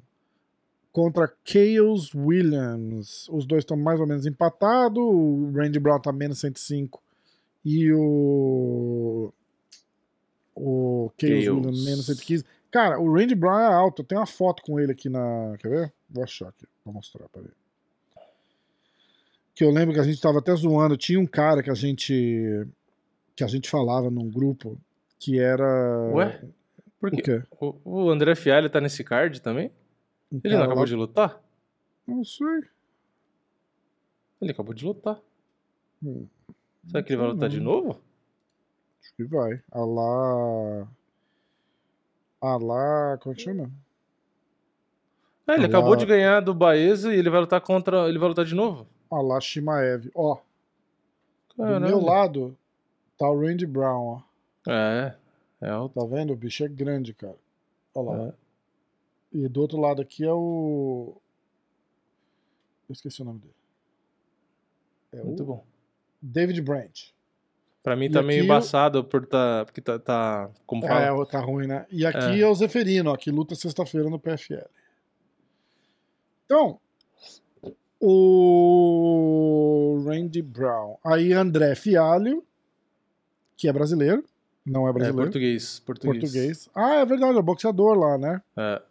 contra Chaos Williams. Os dois estão mais ou menos empatados. O Randy Brown está menos 105 e o Chaos Williams menos 115. Cara, o Randy Brown é alto. Eu tenho uma foto com ele aqui na... Quer ver? Vou achar aqui. Vou mostrar para ele. Que eu lembro que a gente tava até zoando, tinha um cara que a gente falava num grupo que era... Ué? Por quê? O André Fili tá nesse card também? Então, ele não acabou de lutar? Não sei. Ele acabou de lutar. Será que ele vai lutar de novo? Acho que vai. A lá... Como é que chama? Ele acabou de ganhar do Baeza e ele vai lutar contra... Ele vai lutar de novo? Olha lá, Shimaev. Ó. Caramba. Do meu lado tá o Randy Brown, ó. Tá vendo? O bicho é grande, cara. Olha lá. E do outro lado aqui é o... Eu esqueci o nome dele. Muito bom. David Brandt. Pra mim tá meio embaçado porque tá... Como fala? Tá ruim, né? E aqui é o Zeferino, ó, que luta sexta-feira no PFL. Então... O Randy Brown. Aí André Fialho, que é brasileiro. Não é brasileiro. É português. Ah, é verdade, é boxeador lá, né? É.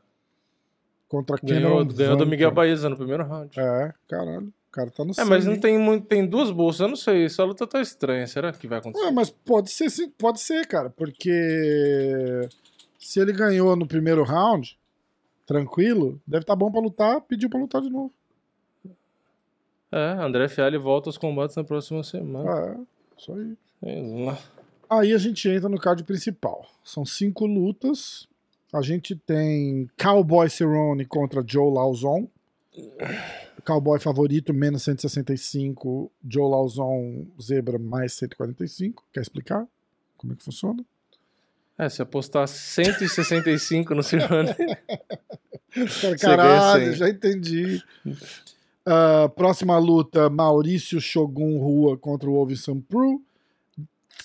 Contra quem ganhou do Miguel Baeza no primeiro round. É, caralho. O cara tá no sangue. Mas não tem muito. Tem duas bolsas, eu não sei. Essa luta tá estranha. Será que vai acontecer? Mas pode ser, cara. Porque se ele ganhou no primeiro round, tranquilo, deve estar bom pra lutar, pediu pra lutar de novo. André Fialho volta aos combates na próxima semana. Isso aí. Aí a gente entra no card principal. São 5 lutas. A gente tem Cowboy Cerrone contra Joe Lauzon. Cowboy favorito, menos 165. Joe Lauzon, zebra, mais 145. Quer explicar como é que funciona? Se apostar 165 no Cerrone... Caralho, já entendi. Próxima luta, Maurício Shogun Rua contra o Ovison Pru.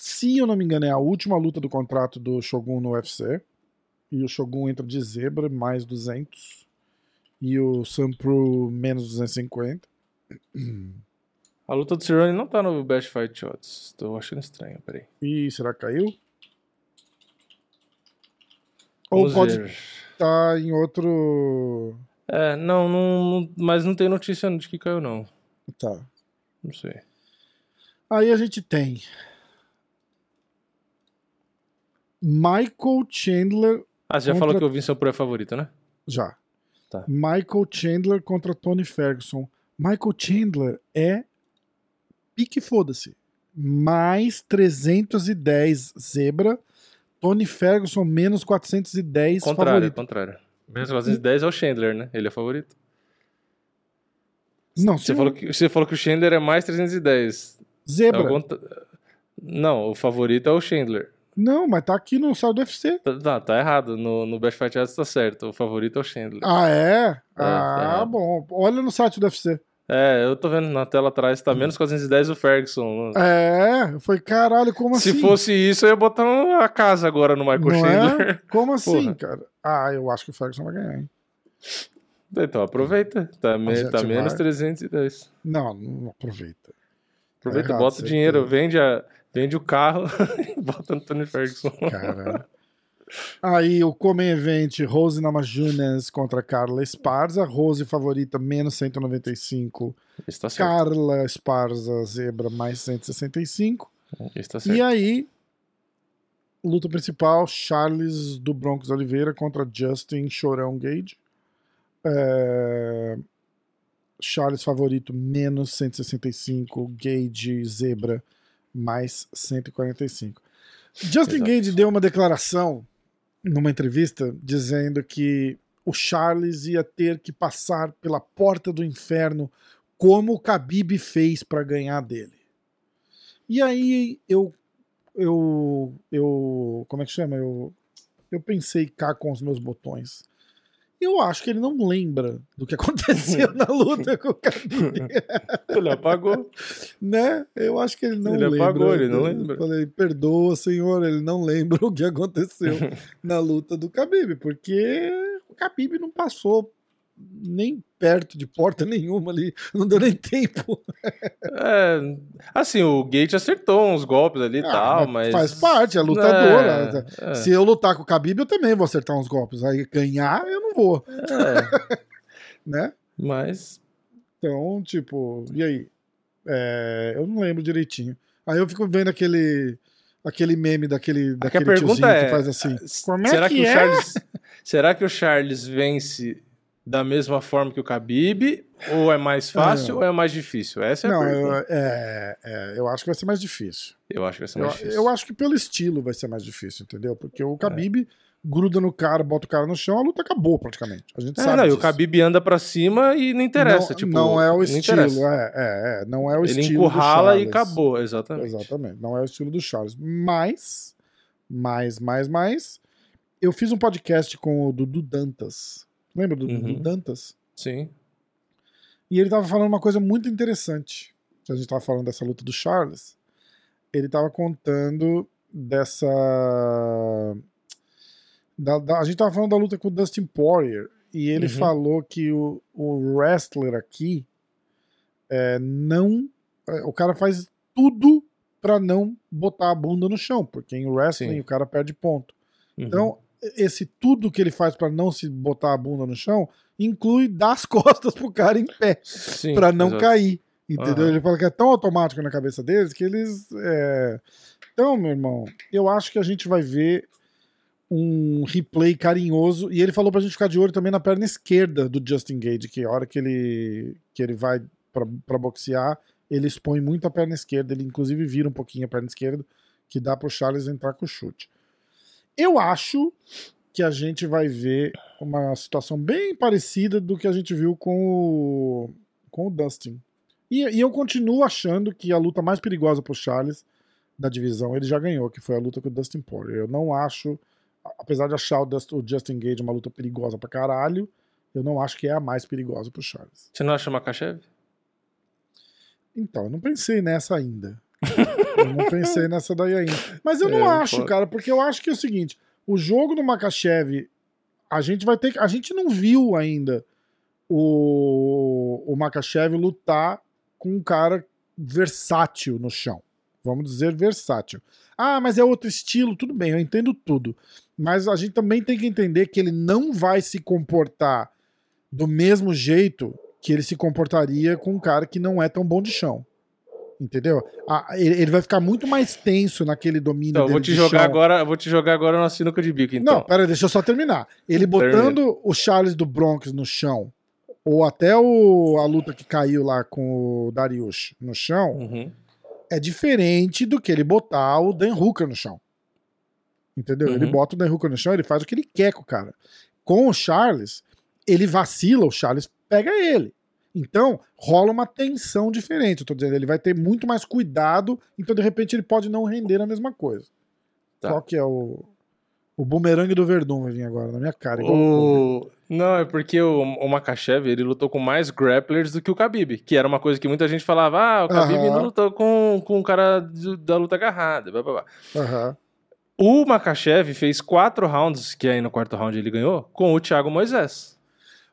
Se eu não me engano, é a última luta do contrato do Shogun no UFC. E o Shogun entra de zebra, mais 200. E o Sampru, menos 250. A luta do Cerrone não tá no Best Fight Odds. Tô achando estranho, peraí. Ih, será que caiu? Ou pode estar em outro... Não, mas não tem notícia de que caiu, não. Tá. Não sei. Aí a gente tem Michael Chandler... você já falou que eu vi seu pré-favorito, né? Já. Tá. Michael Chandler contra Tony Ferguson. Michael Chandler é pique foda-se. Mais 310 zebra. Tony Ferguson menos 410 favorito. Contrário. Menos 410 é o Chandler, né? Ele é favorito. Não, você falou que o Chandler é mais 310. Zebra. Não, o favorito é o Chandler. Não, mas tá aqui no site do UFC. Tá errado. No Best Fight Odds tá certo. O favorito é o Chandler. Ah, é? Tá bom. Olha no site do UFC. É, eu tô vendo na tela atrás, tá menos 410 o Ferguson. É, foi caralho, como assim? Se fosse isso, eu ia botar a casa agora no Michael Chandler. É? Como assim, cara? Ah, eu acho que o Ferguson vai ganhar, hein? Então aproveita, tá menos 310. Não, não aproveita. Aproveita, errado, bota o dinheiro, vende o carro e bota Anthony Ferguson. Caralho. Aí o Come Event, Rose Namajunas contra Carla Esparza. Rose favorita, menos 195. Está certo. Carla Esparza, zebra, mais 165. Está certo. E aí, luta principal, Charles do Broncos Oliveira contra Justin Chorão Gage. Charles favorito, menos 165. Gage, zebra, mais 145. Justin Gage deu uma declaração numa entrevista, dizendo que o Charles ia ter que passar pela porta do inferno como o Khabib fez para ganhar dele. E aí como é que chama? Eu pensei cá com os meus botões. Eu acho que ele não lembra do que aconteceu na luta com o Khabib. Ele apagou. Né? Eu acho que ele não lembra. Ele apagou, ele não lembra. Eu falei, perdoa, senhor, ele não lembra o que aconteceu na luta do Khabib, porque o Khabib não passou nem perto de porta nenhuma ali, não deu nem tempo. É, assim, o Gate acertou uns golpes ali e tal, mas... Faz parte, é lutadora. É. Se eu lutar com o Khabib, eu também vou acertar uns golpes. Aí ganhar, eu não vou. É. Né? Mas... Então, tipo, e aí? É, eu não lembro direitinho. Aí eu fico vendo aquele meme daquele tiozinho que faz assim. Como será que o Charles... Será que o Charles vence... Da mesma forma que o Khabib, ou é mais fácil ou é mais difícil? Essa é a pergunta. Eu acho que vai ser mais difícil. Eu acho que pelo estilo vai ser mais difícil, entendeu? Porque o Khabib gruda no cara, bota o cara no chão, a luta acabou praticamente. A gente sabe. Não, e o Khabib anda pra cima e não interessa. Não, tipo, não é o estilo. Não é o estilo. Ele encurrala e acabou, exatamente. Não é o estilo do Charles. Mas, eu fiz um podcast com o Dudu Dantas. Lembra do Dantas? Sim. E ele tava falando uma coisa muito interessante. A gente tava falando dessa luta do Charles. Ele tava contando dessa... A gente tava falando da luta com o Dustin Poirier. E ele falou que o wrestler aqui não... O cara faz tudo pra não botar a bunda no chão. Porque em wrestling o cara perde ponto. Então... esse tudo que ele faz pra não se botar a bunda no chão, inclui dar as costas pro cara em pé, pra não cair, entendeu? Ele fala que é tão automático na cabeça deles que eles... Então, meu irmão, eu acho que a gente vai ver um replay carinhoso, e ele falou pra gente ficar de olho também na perna esquerda do Justin Gage, que a hora que ele vai pra boxear, ele expõe muito a perna esquerda, ele inclusive vira um pouquinho a perna esquerda, que dá pro Charles entrar com o chute. Eu acho que a gente vai ver uma situação bem parecida do que a gente viu com o Dustin. E eu continuo achando que a luta mais perigosa pro Charles da divisão, ele já ganhou, que foi a luta com o Dustin Poirier. Eu não acho, apesar de achar o Justin Gage uma luta perigosa pra caralho, eu não acho que é a mais perigosa pro Charles. Você não acha o Makhachev? Então, eu não pensei nessa ainda. Eu não pensei nessa daí ainda. Mas eu não acho, cara, porque eu acho que é o seguinte, o jogo do Makhachev, a gente não viu ainda o Makhachev lutar com um cara versátil no chão. Vamos dizer versátil. Ah, mas é outro estilo, tudo bem, eu entendo tudo. Mas a gente também tem que entender que ele não vai se comportar do mesmo jeito que ele se comportaria com um cara que não é tão bom de chão. Entendeu? Ele vai ficar muito mais tenso naquele domínio então, dele. Eu vou te jogar agora na sinuca de bico, então. Não, pera, deixa eu só terminar. Ele botando o Charles do Bronx no chão, ou até a luta que caiu lá com o Dariush no chão, é diferente do que ele botar o Dan Hooker no chão. Entendeu? Ele bota o Dan Hooker no chão, ele faz o que ele quer com o cara. Com o Charles, ele vacila, o Charles pega ele. Então, rola uma tensão diferente, eu tô dizendo, ele vai ter muito mais cuidado, então de repente ele pode não render a mesma coisa. Tá. Qual que é O bumerangue do Verdun vai vir agora, na minha cara. Igual Não, é porque o Makhachev, ele lutou com mais grapplers do que o Khabib, que era uma coisa que muita gente falava, ah, o Khabib não lutou com o cara da luta agarrada, blá, blá, blá. O Makhachev fez 4 rounds, que aí no 4º round ele ganhou, com o Thiago Moisés.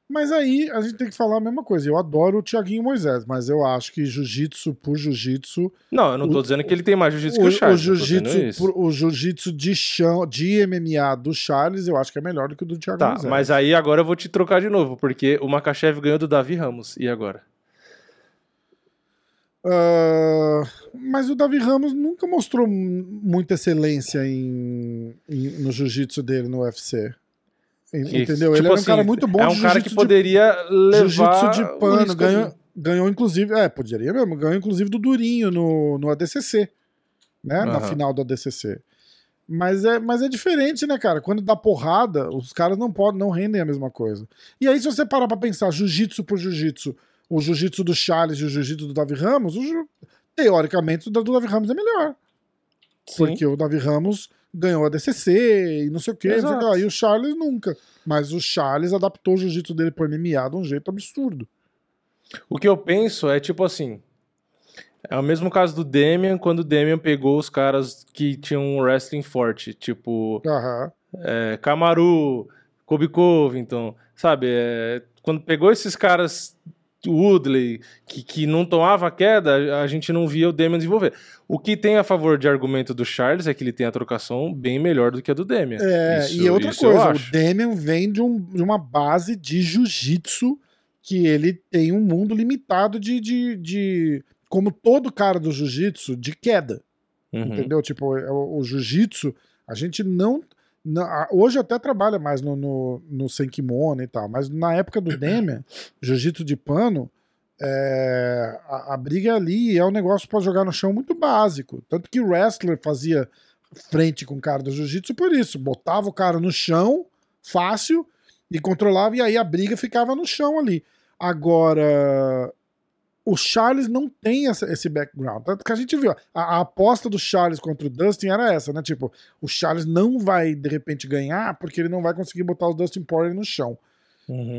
Mas aí a gente tem que falar a mesma coisa. Eu adoro o Thiaguinho Moisés, mas eu acho que jiu-jitsu por jiu-jitsu... Não, eu não tô dizendo que ele tem mais jiu-jitsu que o Charles. O jiu-jitsu de chão, de MMA do Charles, eu acho que é melhor do que o do Thiago Moisés. Tá, mas aí agora eu vou te trocar de novo, porque o Makhachev ganhou do Davi Ramos. E agora? Mas o Davi Ramos nunca mostrou muita excelência no jiu-jitsu dele no UFC. Entendeu? Tipo ele é um cara muito bom. É um cara que poderia levar jiu-jitsu de pano. Ganhou inclusive... É, poderia mesmo. Ganhou inclusive do Durinho no ADCC. Né? Na final do ADCC. Mas é diferente, né, cara? Quando dá porrada, os caras não rendem a mesma coisa. E aí se você parar pra pensar jiu-jitsu por jiu-jitsu, o jiu-jitsu do Charles e o jiu-jitsu do Davi Ramos, teoricamente o do Davi Ramos é melhor. Sim. Porque o Davi Ramos... ganhou a DCC e não sei o que, e o Charles nunca. Mas o Charles adaptou o jiu-jitsu dele pro MMA de um jeito absurdo. O que eu penso é tipo assim, é o mesmo caso do Demian, quando o Demian pegou os caras que tinham um wrestling forte, tipo Kamaru, Kobe Covington, sabe? Quando pegou esses caras... Woodley, que não tomava queda, a gente não via o Demian desenvolver. O que tem a favor de argumento do Charles é que ele tem a trocação bem melhor do que a do Demian. E outra coisa, o Demian vem de uma base de jiu-jitsu que ele tem um mundo limitado de como todo cara do jiu-jitsu, de queda. Entendeu? Tipo, o jiu-jitsu, a gente não, hoje até trabalha mais no sem kimono e tal, mas na época do Demian, jiu-jitsu de pano, a briga ali é um negócio pra jogar no chão muito básico. Tanto que o wrestler fazia frente com o cara do jiu-jitsu por isso. Botava o cara no chão, fácil, e controlava, e aí a briga ficava no chão ali. Agora, o Charles não tem esse background. Tanto que a gente viu, a aposta do Charles contra o Dustin era essa, né? Tipo, o Charles não vai, de repente, ganhar porque ele não vai conseguir botar o Dustin Poirier no chão.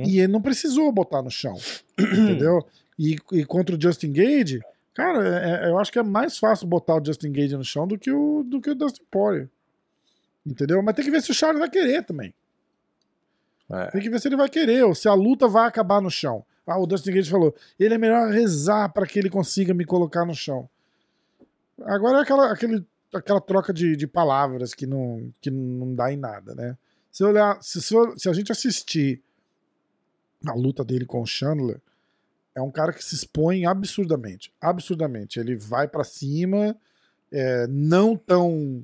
E ele não precisou botar no chão, entendeu? E contra o Justin Gage, cara, eu acho que é mais fácil botar o Justin Gage no chão do que o Dustin Poirier. Entendeu? Mas tem que ver se o Charles vai querer também. Tem que ver se ele vai querer ou se a luta vai acabar no chão. Ah, o Dustin Gage falou, ele é melhor rezar para que ele consiga me colocar no chão. Agora é aquela troca de palavras que não dá em nada, né? Se a gente assistir a luta dele com o Chandler, é um cara que se expõe absurdamente. Absurdamente. Ele vai para cima, não tão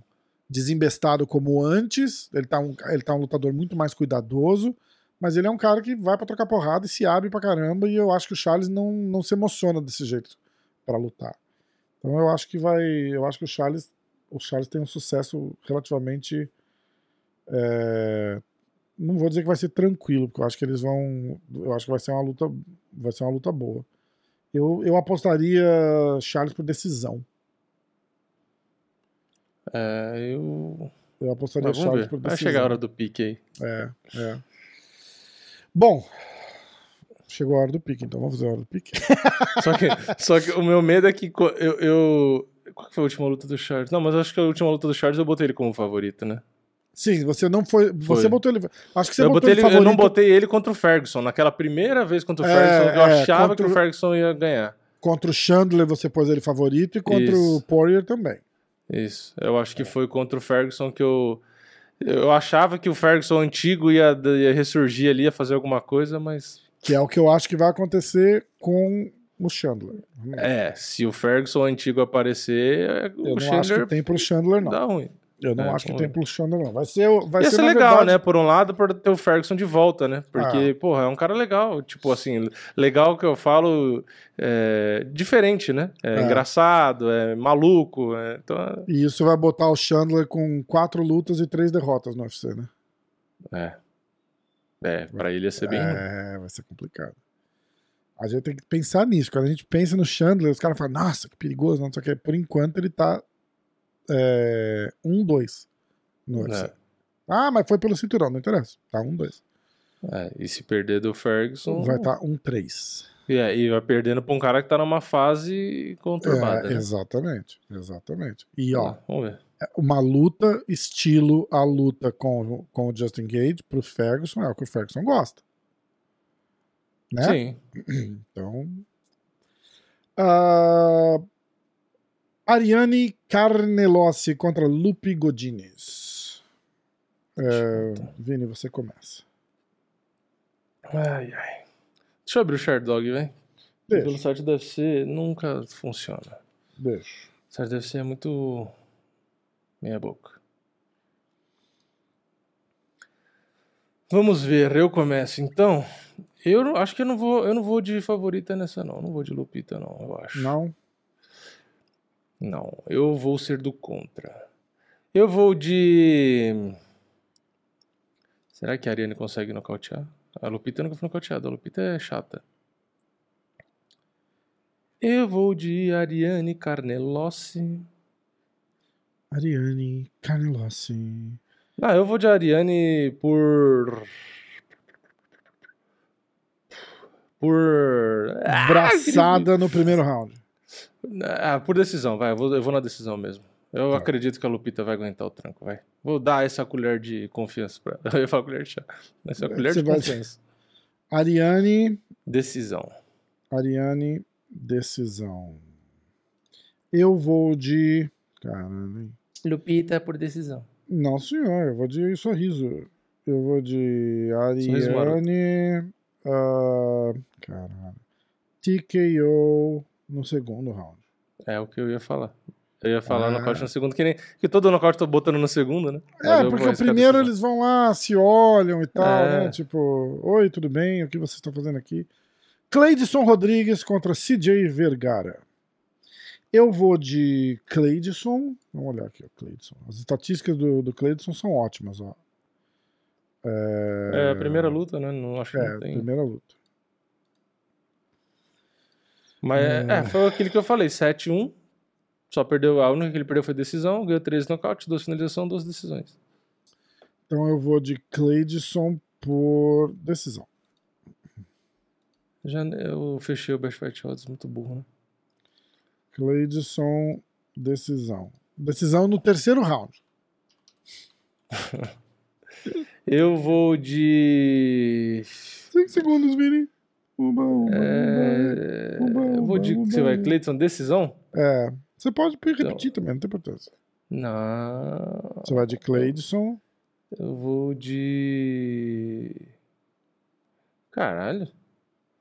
desembestado como antes, ele tá um lutador muito mais cuidadoso, mas ele é um cara que vai pra trocar porrada e se abre pra caramba, e eu acho que o Charles não se emociona desse jeito pra lutar. Então eu acho que o Charles tem um sucesso relativamente... não vou dizer que vai ser tranquilo, porque eu acho que eles vão... Eu acho que vai ser uma luta boa. Eu apostaria Charles por decisão. Eu apostaria Charles por decisão. Vai chegar a hora do pique aí. Bom, chegou a hora do pique, então vamos fazer a hora do pique. só que o meu medo é que qual que foi a última luta do Charles? Não, mas eu acho que a última luta do Charles eu botei ele como favorito, né? Sim, você não foi... Você botou ele... Acho que você botou ele favorito. Eu não botei ele contra o Ferguson, naquela primeira vez contra o Ferguson, eu achava que o Ferguson ia ganhar. Contra o Chandler você pôs ele favorito e contra o Poirier também. Isso, eu acho que foi contra o Ferguson que eu achava que o Ferguson antigo ia ressurgir ali, ia fazer alguma coisa, mas... Que é o que eu acho que vai acontecer com o Chandler. Se o Ferguson antigo aparecer, o Chandler... Eu não acho que tem pro Chandler, não. Dá ruim. Eu não acho que tem pro Chandler, não. Vai ser legal, verdade... né? Por um lado, por ter o Ferguson de volta, né? Porque, porra, é um cara legal. Tipo assim, legal que eu falo diferente, né? Engraçado, é maluco. Então... E isso vai botar o Chandler com 4 lutas e 3 derrotas no UFC, né? Pra ele ia ser bem... vai ser complicado. A gente tem que pensar nisso. Quando a gente pensa no Chandler, os caras falam, nossa, que perigoso, não sei o que. Por enquanto ele tá 1-2 no UFC. Ah, mas foi pelo cinturão, não interessa. Tá 1-2. É, e se perder do Ferguson... vai estar 1-3. E vai perdendo pra um cara que tá numa fase conturbada. É, né? Exatamente, exatamente. E ó, vamos ver. Uma luta estilo a luta com o Justin Gaethje pro Ferguson, é o que o Ferguson gosta. Né? Sim. Então... Ariane Carnelossi contra Lupe Godinez. Vini, você começa. Ai, ai. Deixa eu abrir o Sherdog, velho. Pelo site do UFC nunca funciona. Deixa. O site do UFC é muito... meia boca. Vamos ver, eu começo então. Eu acho que eu não vou de favorita nessa não. Não vou de Lupita não, eu acho. Não? Não, eu vou ser do contra. Eu vou de... Será que a Ariane consegue nocautear? A Lupita nunca foi nocauteada, a Lupita é chata. Eu vou de Ariane Carnelossi. Ariane Carnelossi. Ah, eu vou de Ariane por... braçada no primeiro round. Ah, por decisão, vai. Eu vou na decisão mesmo. Eu acredito que a Lupita vai aguentar o tranco, vai. Vou dar essa colher de confiança pra... Eu ia falar colher de chá. Essa colher de confiança. Ariane... Decisão. Ariane... Decisão. Eu vou de... Caralho. Lupita por decisão. Não, senhor, eu vou de sorriso. Eu vou de Ariane. Caralho. TKO no segundo round. É o que eu ia falar. Eu ia falar nocaute no segundo, que todo nocaute tô botando no segundo, né? É, porque o primeiro eles vão lá, se olham e tal, né? Tipo, oi, tudo bem? O que vocês estão fazendo aqui? Cleidson Rodrigues contra CJ Vergara. Eu vou de Cleidson. Vamos olhar aqui, ó, Cleidson. As estatísticas do Cleidson são ótimas, ó. É a primeira luta, né? Não acho que não tem. É, primeira luta. Mas foi aquilo que eu falei, 7-1. Só perdeu, a única que ele perdeu foi decisão, ganhou 3 nocaute, 2 finalização, 2 decisões. Então eu vou de Cleidson por decisão. Já eu fechei o Best Fight Odds, muito burro, né? Cleidson, decisão. Decisão no terceiro round. Eu vou de... 5 segundos, Vini. Eu vou de... Você vai, Cleidson, decisão? É. Você pode repetir também, não tem importância. Não. Você vai de Cleidson. Eu vou de... Caralho.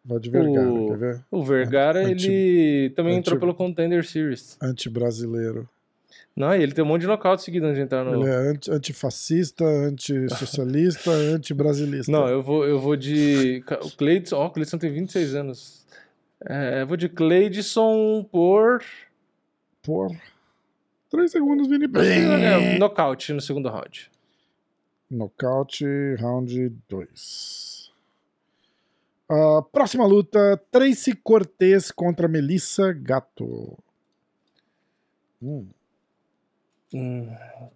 Vai de Vergara, quer ver? O Vergara, ele também entrou pelo Contender Series. Anti-brasileiro. Não, ele tem um monte de nocaute seguido antes de entrar no... Ele é antifascista, antissocialista, anti-brasilista. Não, eu vou de... O Cleidson, o Cleidson tem 26 anos. Eu vou de Cleidson por... 3 segundos, Vini. Nocaute no segundo round. Nocaute, round 2. Próxima luta, Tracy Cortez contra Melissa Gato.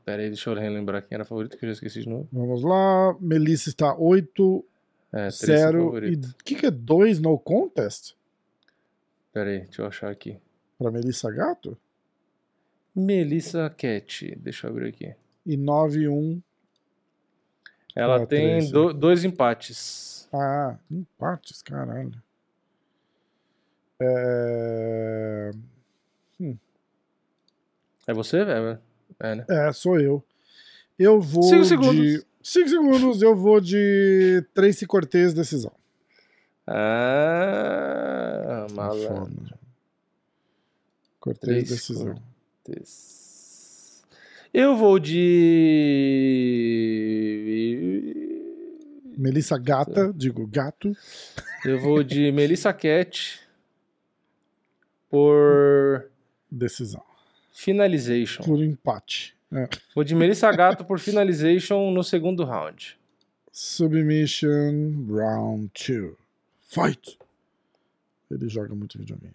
Pera aí, deixa eu relembrar quem era favorito, que eu já esqueci de novo. Vamos lá, Melissa está 8-0. O que é 2 no contest? Pera aí, deixa eu achar aqui. Para Melissa Gato? Melissa Cat, deixa eu abrir aqui. E 9-1. Ela tem 2 empates. Ah, empates, caralho. É você, velho? É, né? É, sou eu. Eu vou 5 segundos, eu vou de Tracy Cortez, decisão. Ah, malandro. Cortez, decisão. Cortez. Eu vou de... Melissa Gata, digo gato. Eu vou de Melissa Cat por... Decisão. Finalization. Por empate. É. Vou de Melissa Gato por finalization no segundo round. Submission round 2. Fight! Ele joga muito videogame.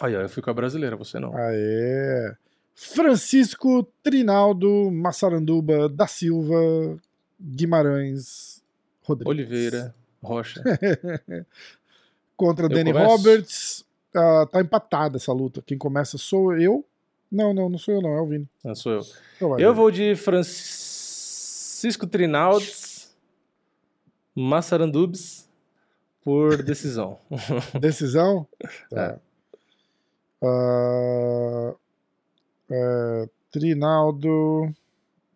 Aí, ó, eu fui com a brasileira, você não. Aê! Francisco Trinaldo Massaranduba da Silva Guimarães Rodrigues. Oliveira Rocha. Contra Danny Roberts. Tá empatada essa luta. Quem começa sou eu. Não sou eu não, é o Vini. Não sou eu. Então eu vou de Francisco Trinaldes Massarandubes por decisão. Decisão? Tá. Trinaldo.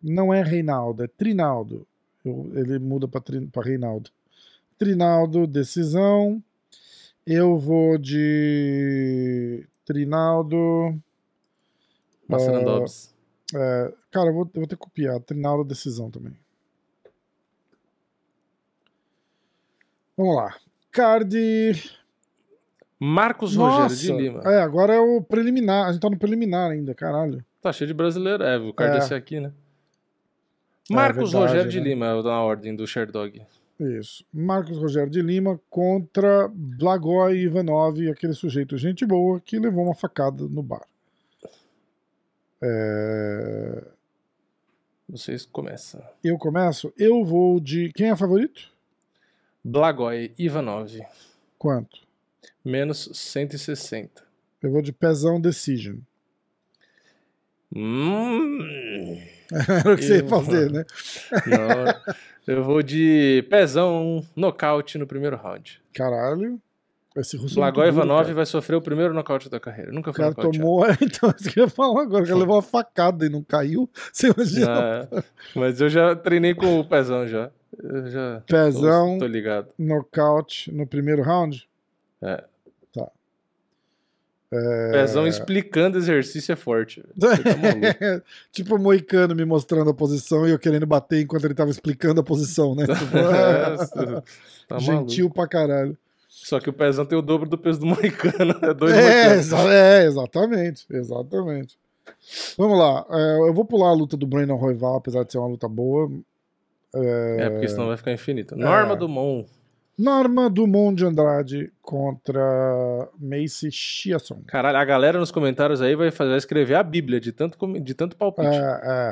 Não é Reinaldo, é Trinaldo. Ele muda pra Reinaldo. Trinaldo, decisão. Eu vou de Trinaldo. Massarandubes. Cara, eu vou ter que copiar. Trinaldo, decisão também. Vamos lá. Card. Marcos Rogério de Lima. É, agora é o preliminar. A gente tá no preliminar ainda, caralho. Tá cheio de brasileiro. É, o card esse aqui, né? Marcos Rogério de Lima, na ordem do Sherdog. Isso. Marcos Rogério de Lima contra Blagoy Ivanov, aquele sujeito gente boa que levou uma facada no bar. Vocês começam. Eu começo? Eu vou de... Quem é favorito? Blagoy Ivanov. Quanto? Menos 160. Eu vou de Pezão Decision. Era o que você ia fazer, né? Não, eu vou de Pezão nocaute no primeiro round. Caralho. Blagoy Ivanov vai sofrer o primeiro nocaute da carreira. Nunca foi nocaute. Então, isso que eu ia falar agora. O cara levou uma facada e não caiu. Você imagina? Mas eu já treinei com o Pezão já. Pezão, tô ligado. Nocaute no primeiro round? É. Tá. Pezão explicando exercício é forte. Tá tipo o Moicano me mostrando a posição e eu querendo bater enquanto ele tava explicando a posição, né? Tá gentil maluco pra caralho. Só que o Pezão tem o dobro do peso do Moicano. É dois Moicanos. Exatamente. Vamos lá. Eu vou pular a luta do Brandon Royval, apesar de ser uma luta boa. Porque senão vai ficar infinita. Norma Dumont de Andrade contra Macy Chiasson. Caralho, a galera nos comentários aí vai escrever a Bíblia de tanto palpite.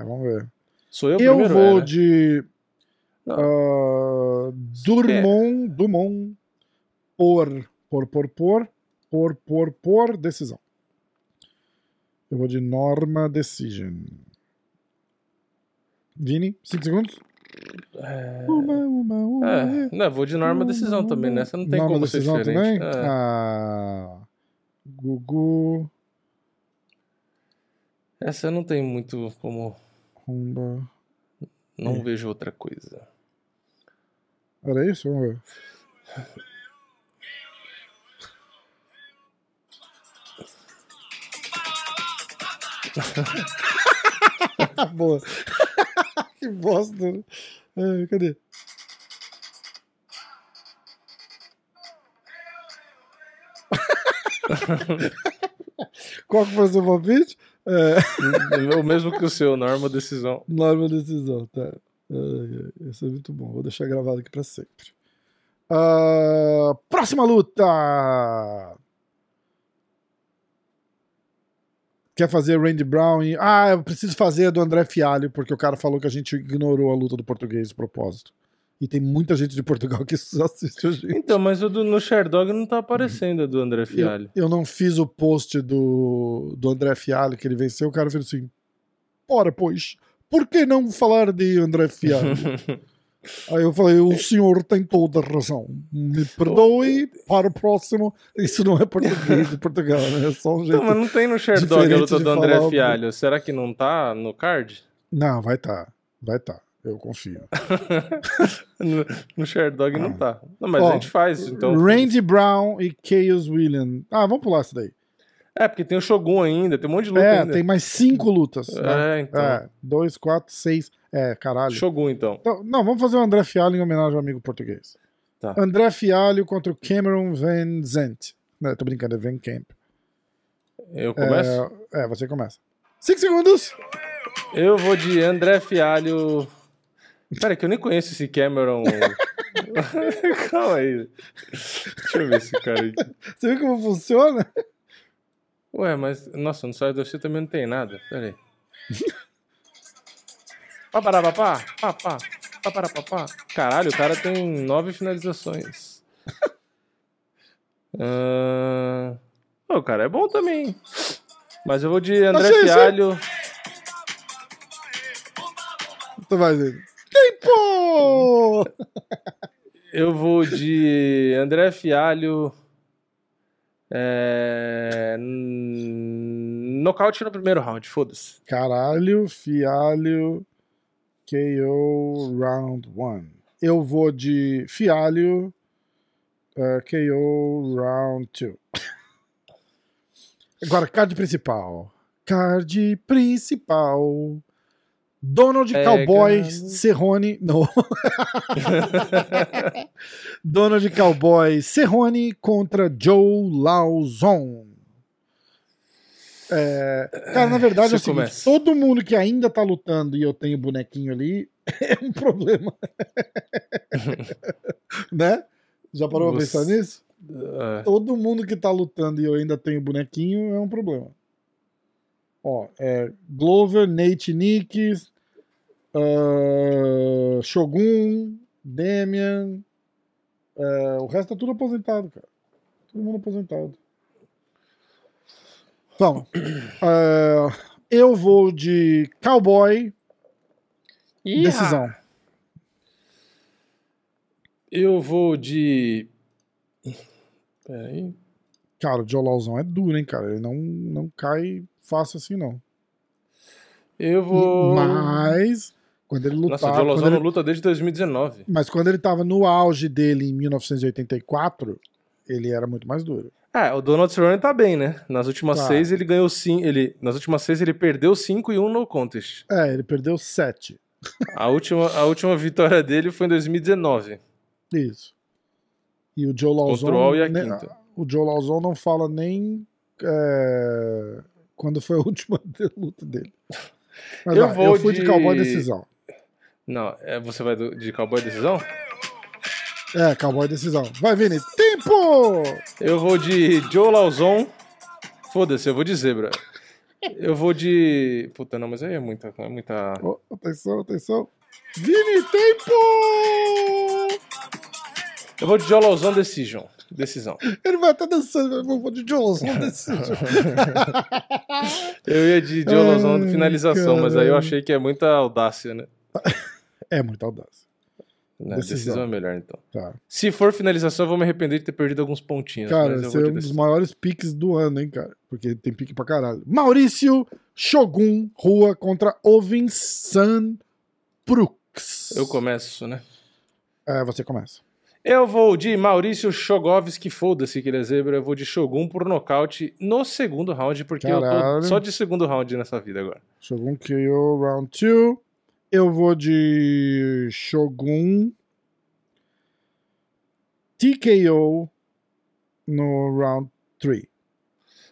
Vamos ver. Sou eu primeiro? Eu vou de Dumont por decisão. Eu vou de Norma Decision. Vini, 5 segundos. Não, vou de Norma Decisão também. Nessa não tem Norma como ser diferente também? Gugu. Essa não tem muito como Rumba. Não vejo outra coisa. Era isso? Vamos ver. Boa. Que bosta. Cadê? Qual que foi o seu palpite? O mesmo que o seu, Norma Decisão, tá. Isso é muito bom, vou deixar gravado aqui pra sempre. Próxima luta! Quer fazer Randy Brown e... eu preciso fazer a do André Fili, porque o cara falou que a gente ignorou a luta do português de propósito. E tem muita gente de Portugal que assiste a gente. Então, mas no Sherdog não tá aparecendo a do André Fili. Eu não fiz o post do André Fili que ele venceu. O cara fez assim, ora, pois, por que não falar de André Fili? Aí eu falei, o senhor tem toda a razão. Me perdoe, para o próximo. Isso não é português de Portugal, né? É só um jeito. Não, mas não tem no Sherdog a luta do André Fili. Será que não tá no card? Não, vai tá. Eu confio. No Sherdog não tá. Não, mas a gente faz. Então... Randy Brown e Chaos Williams. Vamos pular isso daí. Porque tem o Shogun ainda, tem um monte de luta ainda. Tem mais 5 lutas. Né? Então. 2, 4, 6... caralho. Shogun, então. Não, vamos fazer o André Fili em homenagem ao amigo português. Tá. André Fili contra o Cameron Van Zandt. Não, tô brincando, é Van Camp. Eu começo? Você começa. 5 segundos! Eu vou de André Fili... Pera, que eu nem conheço esse Cameron... Calma aí. Deixa eu ver esse cara aí. Você viu como funciona? Ué, mas... Nossa, no site do UFC também não tem nada. Pera aí. Papá, papá, papá, papá, papapá. Caralho, o cara tem 9 finalizações. O cara é bom também. Mas eu vou de André Fialho. Tu vai ver. Tempo! Eu vou de André Fialho. Nocaute no primeiro round, foda-se. Caralho, Fialho. KO Round 1. Eu vou de Fialho. KO Round 2. Agora, card principal. Card principal. Donald Cowboy Cerrone. Não. Donald Cowboy Cerrone contra Joe Lauzon. Cara, na verdade, assim, todo mundo que ainda tá lutando e eu tenho bonequinho ali é um problema. Né? Já parou pra pensar nisso? Todo mundo que tá lutando e eu ainda tenho bonequinho é um problema. Ó, Glover, Nate Nicks, Shogun, Demian, o resto tá tudo aposentado, cara. Todo mundo aposentado. Então, eu vou de Cowboy. Decisão. Eu vou de... Peraí. Cara, o Joe Lauzon é duro, hein, cara? Ele não cai fácil assim, não. Eu vou... Mas, quando ele lutava... Nossa, o Joe Lauzon não luta desde 2019. Mas quando ele tava no auge dele em 1984, ele era muito mais duro. O Donald Cerrone tá bem, né? Nas últimas 6 ele ganhou 5. Nas últimas 6 ele perdeu 5 e 1 no contest. Ele perdeu 7. A última vitória dele foi em 2019. Isso. E o Joe Lauzon... O Joe Lauzon não fala nem quando foi a última luta dele. Mas eu fui de Cowboy Decisão. Não, você vai de Cowboy Decisão? Cowboy Decisão. Vai, Vini. Tempo! Eu vou de Joe Lauzon. Foda-se, eu vou de Zebra. Eu vou de... Puta, não, mas aí é muita... Oh, atenção. Vini, tempo! Eu vou de Joe Lauzon Decisão. Ele vai estar dançando. Eu vou de Joe Lauzon Decisão. Eu ia de Joe Lauzon finalização, caramba. Mas aí eu achei que é muita audácia, né? É muita audácia. Não, decisão é melhor, então. Tá. Se for finalização, eu vou me arrepender de ter perdido alguns pontinhos. Cara, mas esse é um dos maiores piques do ano, hein, cara? Porque tem pique pra caralho. Maurício Shogun Rua contra Ovin San Brooks. Eu começo, né? Você começa. Eu vou de Maurício Shogovski, foda-se que ele é zebra. Eu vou de Shogun por nocaute no segundo round, porque eu tô só de segundo round nessa vida agora. Shogun KO Round 2. Eu vou de Shogun TKO no round 3.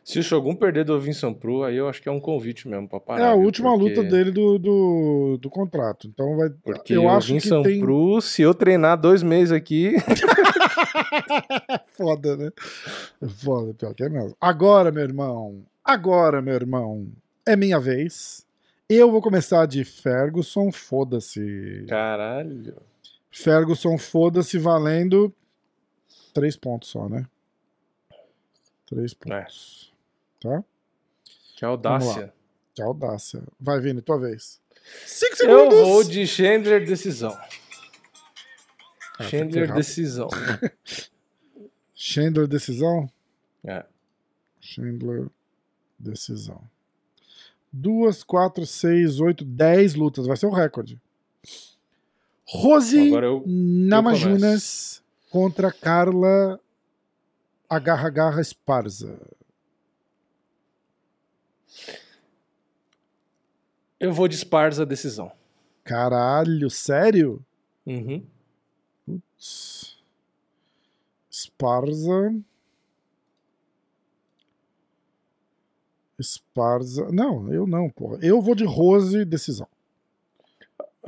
Se o Shogun perder do Vincent Pro, aí eu acho que é um convite mesmo pra parar. É a última luta dele do contrato. Então vai. Porque eu acho Vincent que tem... Pro, se eu treinar 2 meses aqui... Foda, né? Foda, pior que é mesmo. Agora, meu irmão, é minha vez. Eu vou começar de Ferguson, foda-se. Caralho. Ferguson, foda-se, valendo 3 pontos só, né? 3 pontos. Tá? Que audácia. Vai, Vini, tua vez. 5 segundos. Eu vou de Chandler, decisão. Chandler, decisão? Chandler, decisão. 2, 4, 6, 8, 10 lutas. Vai ser um recorde. Rose Namajunas contra Carla Agarra Esparza. Eu vou de Esparza, decisão. Caralho, sério? Uhum. Putz. Esparza. Não, eu não, porra. Eu vou de Rose, decisão.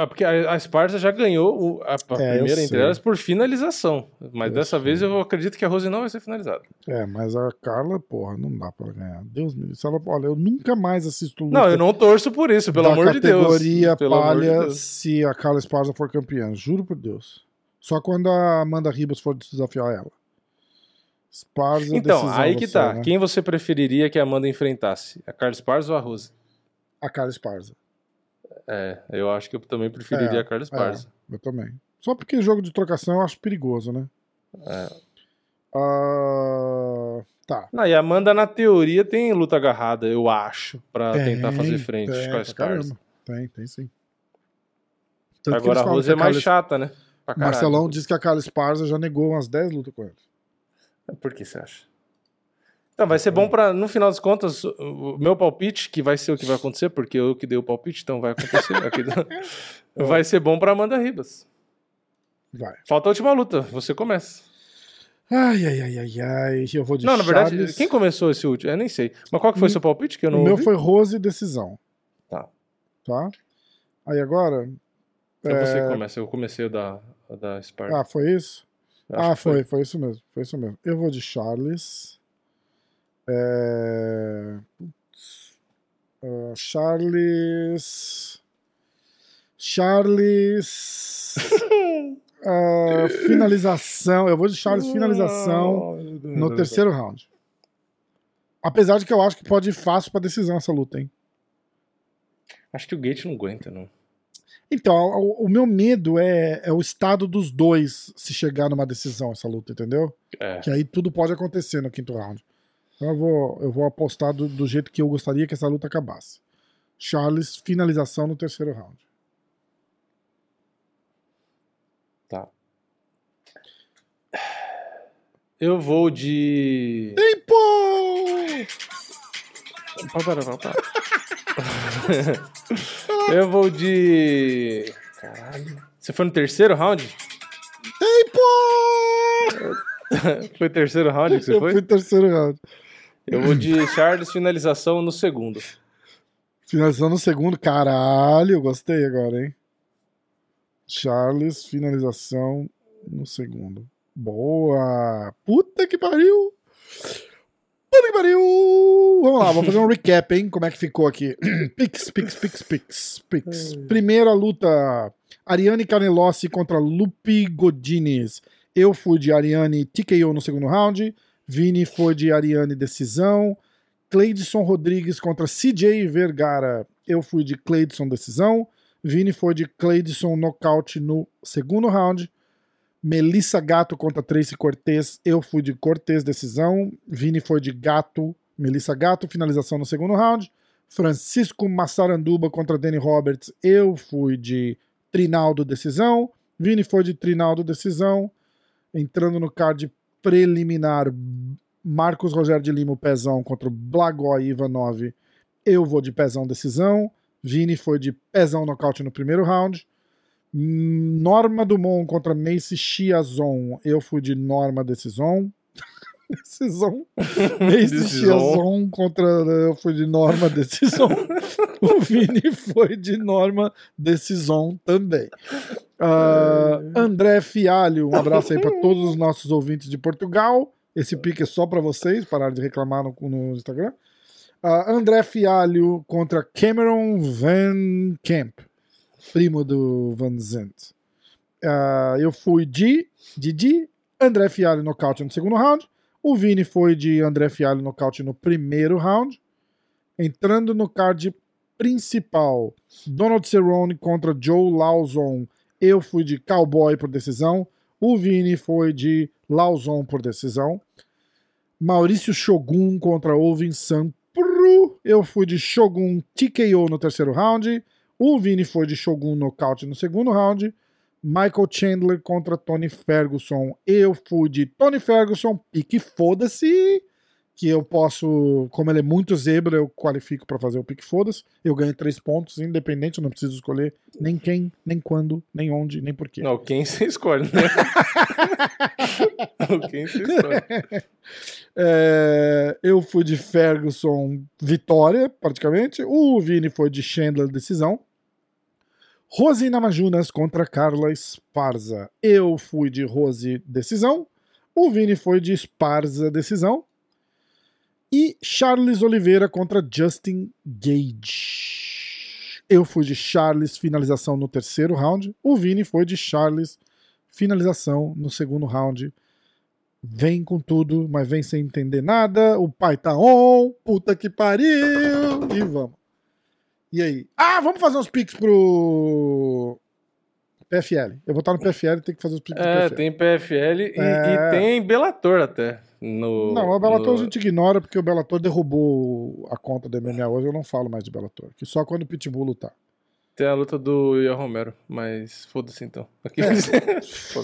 Ah, porque a Sparta já ganhou a primeira entre elas por finalização. Mas dessa vez eu acredito que a Rose não vai ser finalizada. É, mas a Carla, porra, não dá pra ganhar. Deus me livre. Olha, eu nunca mais assisto luta. Não, eu não torço por isso, pelo amor de Deus. Categoria palha se a Carla Esparza for campeã. Juro por Deus. Só quando a Amanda Ribas for desafiar ela. Esparza, então, aí que tá. Né? Quem você preferiria que a Amanda enfrentasse? A Carla Esparza ou a Rose? A Carla Esparza. É, eu acho que eu também preferiria a Carla Esparza. É, eu também. Só porque jogo de trocação eu acho perigoso, né? É. Tá. Não, e a Amanda, na teoria, tem luta agarrada, eu acho, pra tentar fazer frente com a Esparza. Tem sim. Tanto agora a Rose é mais chata, né? Marcelão diz que a Carla Esparza já negou umas 10 lutas com ela. Por que você acha? Então, vai ser bom pra, no final das contas, o meu palpite, que vai ser o que vai acontecer, porque eu que dei o palpite, então vai acontecer. Vai ser bom pra Amanda Ribas. Vai. Falta a última luta, você começa. Ai, eu vou de Não, Charles. Na verdade, quem começou esse último? Eu nem sei. Mas qual que foi o seu palpite? Que eu não ouvi? Meu foi Rose decisão. Tá. Aí agora... Então você começa, eu comecei o da Spark. Ah, foi isso? Foi isso mesmo, Eu vou de Charles... Charles finalização. Eu vou de Charles finalização no terceiro round. Apesar de que eu acho que pode ir fácil pra decisão essa luta, hein? Acho que o Gate não aguenta, não. Então, o meu medo é o estado dos dois se chegar numa decisão essa luta, entendeu? É. Que aí tudo pode acontecer no quinto round. Então eu vou apostar do jeito que eu gostaria que essa luta acabasse. Charles, finalização no terceiro round. Tá. Eu vou de... Tempo! Para. Eu vou de... Caralho. Você foi no terceiro round? Tempo! Foi terceiro round que você foi? Eu fui terceiro round. Eu vou de Charles, finalização no segundo. Finalização no segundo? Caralho, eu gostei agora, hein? Charles, finalização no segundo. Boa! Puta que pariu! Vamos lá, vou fazer um recap, hein? Como é que ficou aqui? Pix. Primeira luta. Ariane Carnelossi contra Lupe Godinez. Eu fui de Ariane TKO no segundo round. Vini foi de Ariane decisão. Cleidson Rodrigues contra CJ Vergara. Eu fui de Cleidson decisão. Vini foi de Cleidson nocaute no segundo round. Melissa Gato contra Tracy Cortez. Eu fui de Cortez decisão. Vini foi de Gato. Melissa Gato, finalização no segundo round. Francisco Massaranduba contra Danny Roberts. Eu fui de Trinaldo decisão. Vini foi de Trinaldo decisão. Entrando no card preliminar, Marcos Rogério de Lima, o Pezão, contra o Blagói Ivanov. Eu vou de Pezão decisão. Vini foi de Pezão nocaute no primeiro round. Norma Dumont contra Macy Chiazon. Eu fui de Norma decisão. Macy Chiazon contra... Eu fui de Norma decisão. O Vini foi de Norma decisão também. André Fialho, um abraço aí para todos os nossos ouvintes de Portugal. Esse pique é só para vocês, parar de reclamar no Instagram. André Fialho contra Cameron Van Camp, primo do Van Zandt. Eu fui de André Fialho nocaute no segundo round. O Vini foi de André Fialho nocaute no primeiro round. Entrando no card principal, Donald Cerrone contra Joe Lawson. Eu fui de Cowboy por decisão. O Vini foi de Lawson por decisão. Maurício Shogun contra Ovin Sampru. Eu fui de Shogun TKO no terceiro round. O Vini foi de Shogun nocaute no segundo round. Michael Chandler contra Tony Ferguson. Eu fui de Tony Ferguson. E que foda-se. Que eu posso... Como ele é muito zebra, eu qualifico para fazer o pique foda-se. Eu ganho 3 pontos, independente. Eu não preciso escolher nem quem, nem quando, nem onde, nem porquê. Não, quem você escolhe, né? Quem você escolhe. Eu fui de Ferguson vitória, praticamente. O Vini foi de Chandler decisão. Rose Namajunas contra Carla Esparza. Eu fui de Rose decisão. O Vini foi de Esparza decisão. E Charles Oliveira contra Justin Gage. Eu fui de Charles finalização no terceiro round. O Vini foi de Charles finalização no segundo round. Vem com tudo, mas vem sem entender nada. O pai tá on. Puta que pariu. E vamos. E aí? Ah, vamos fazer uns picks pro PFL. Eu vou estar no PFL e tem que fazer os picks pro PFL. Tem PFL e tem Bellator até. Não, o Bellator a gente ignora porque o Bellator derrubou a conta do MMA hoje. Eu não falo mais de Bellator. Que só quando o Pitbull lutar. Tem a luta do Ian Romero, mas foda-se então.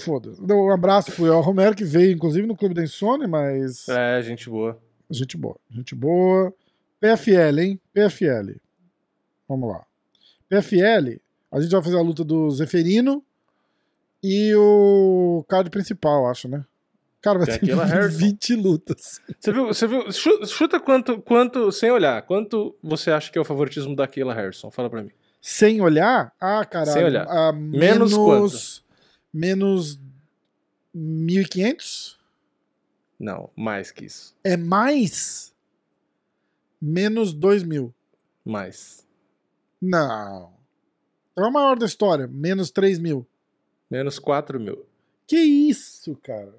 Foda-se. Um abraço pro Ian Romero que veio inclusive no Clube da Insônia, mas... gente boa. Gente boa. Gente boa. PFL, hein? PFL. Vamos lá. PFL, a gente vai fazer a luta do Zeferino e o card principal, acho, né? Cara, vai ter 20 lutas. Você viu? Chuta quanto, sem olhar, quanto você acha que é o favoritismo da Kayla Harrison? Fala pra mim. Sem olhar? Ah, caralho. Sem olhar. Menos quanto? Menos 1.500? Não, mais que isso. É mais? Menos 2.000. Mais. Não. É a maior da história. Menos 3 mil. Menos 4 mil. Que isso, cara?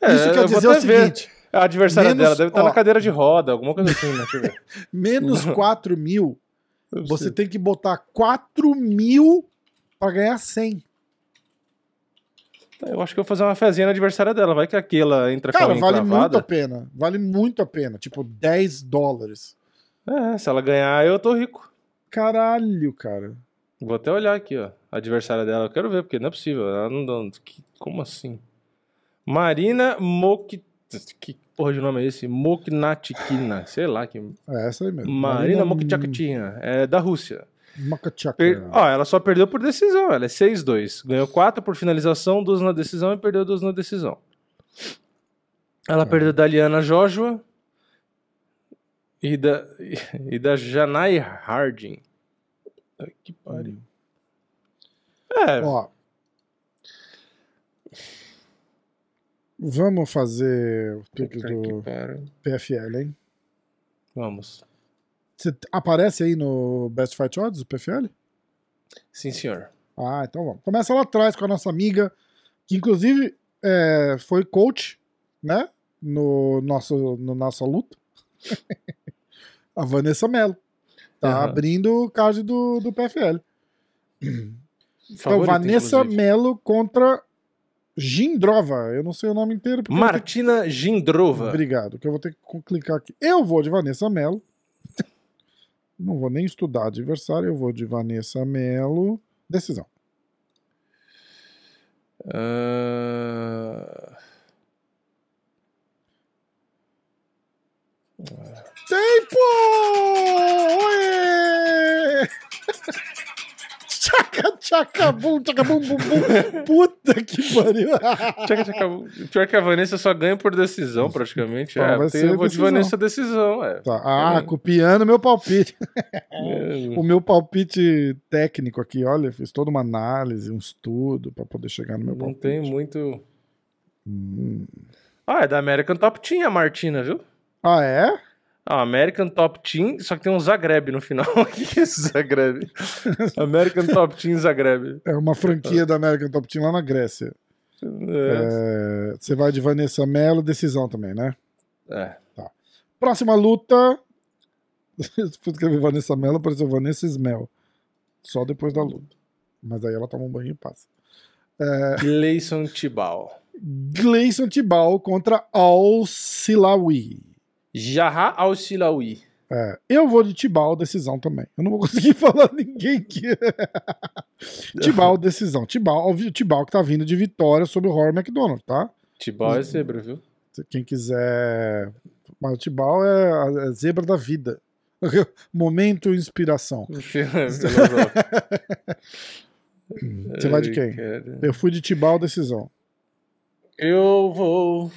Isso quer dizer o seguinte. A adversária dela deve estar na cadeira de roda, alguma coisa assim, né? Deixa eu ver. Menos 4 mil, você tem que botar 4 mil pra ganhar 100. Eu acho que eu vou fazer uma fezinha na adversária dela. Vai que aquela entra com a encravada. Cara, vale muito a pena. Vale muito a pena. Tipo, $10. Se ela ganhar, eu tô rico. Caralho, cara. Vou até olhar aqui, ó. A adversária dela, eu quero ver, porque não é possível. Ela não... Como assim? Marina Mok... Que porra de nome é esse? Moknatkina. Sei lá que... É essa aí mesmo. Marina Moknatkina. É da Rússia. Moknatkina. Ó, ela só perdeu por decisão. Ela é 6-2. Ganhou 4 por finalização, 12 na decisão e perdeu 12 na decisão. Ela perdeu da Liana Joshua e da Janai Harding. Que pariu. Ó. Vamos fazer o pique do PFL, hein? Vamos. Você aparece aí no Best Fight Odds, o PFL? Sim, senhor. Ah, então vamos. Começa lá atrás com a nossa amiga, que inclusive foi coach, né? No nossa luta. A Vanessa Mello tá abrindo o card do PFL. Então, Vanessa Mello contra Gindrova. Eu não sei o nome inteiro. Martina Gindrova. Obrigado, que eu vou ter que clicar aqui. Eu vou de Vanessa Mello. Não vou nem estudar adversário. Eu vou de Vanessa Mello. Decisão. Tempo! Oê! Tchaca, tchaca, bum, bum. Puta que pariu! Tchaca, bum. Pior que a Vanessa só ganha por decisão, praticamente. Eu vou de Vanessa decisão. Tá. Copiando meu palpite. O meu palpite técnico aqui, olha, fiz toda uma análise, um estudo pra poder chegar no meu palpite. Não tem muito... Ah, é da American Top Team a Martina, viu? Ah, é? American Top Team, só que tem um Zagreb no final. O que é esse Zagreb? American Top Team Zagreb. É uma franquia da American Top Team lá na Grécia. Você vai de Vanessa Mello, decisão também, né? Tá. Próxima luta. Escrevi Vanessa Mello, apareceu Vanessa Smell. Só depois da luta. Mas aí ela toma um banho e passa. Cleidson Tibau contra Al-Silawi. Jarrah Al-Silawi. Eu vou de Tibau, decisão também. Eu não vou conseguir falar ninguém que... Tibau, decisão. Tibau que tá vindo de vitória sobre o Rory MacDonald, tá? Tibau é zebra, viu? Quem quiser... Mas o Tibau é a zebra da vida. Momento inspiração. Você vai de quem? Eu fui de Tibau, decisão. Eu vou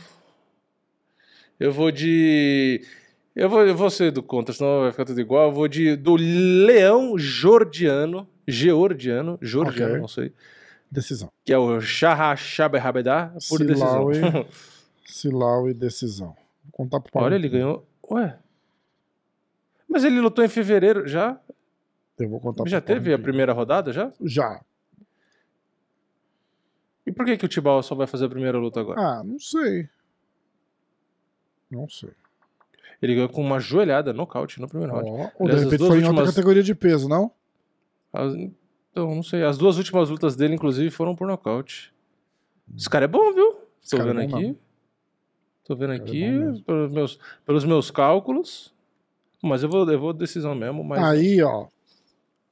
ser do contra, senão vai ficar tudo igual. Eu vou do Leão Jordiano georgiano, okay. Não sei. Decisão. Que é o Shah Shaberhabedar por Silaui, decisão. Silaui, decisão. Vou contar pro Paulo. Olha, ele ganhou... Ué? Mas ele lutou em fevereiro, já? Eu vou contar. Já teve a primeira rodada, já? Já. E por que que o Tibau só vai fazer a primeira luta agora? Ah, não sei. Não sei. Ele ganhou com uma joelhada, nocaute, no primeiro round. Ou de repente foi em outra categoria de peso, não? Então, não sei. As duas últimas lutas dele, inclusive, foram por nocaute. Esse cara é bom, viu? Tô vendo aqui. Tô vendo aqui, pelos meus cálculos. Mas eu vou decisão mesmo. Mas... Aí, ó.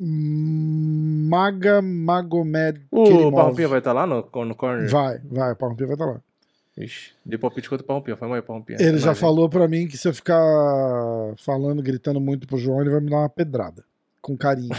Maga Magomed Kerimov. O Parrompinha vai estar lá no corner? Vai, o Parrompinha vai estar lá. Ixi, de palpite contra o Parrompinha, foi mais Parrompinha. Ele já falou pra mim que se eu ficar falando, gritando muito pro João, ele vai me dar uma pedrada. Com carinho.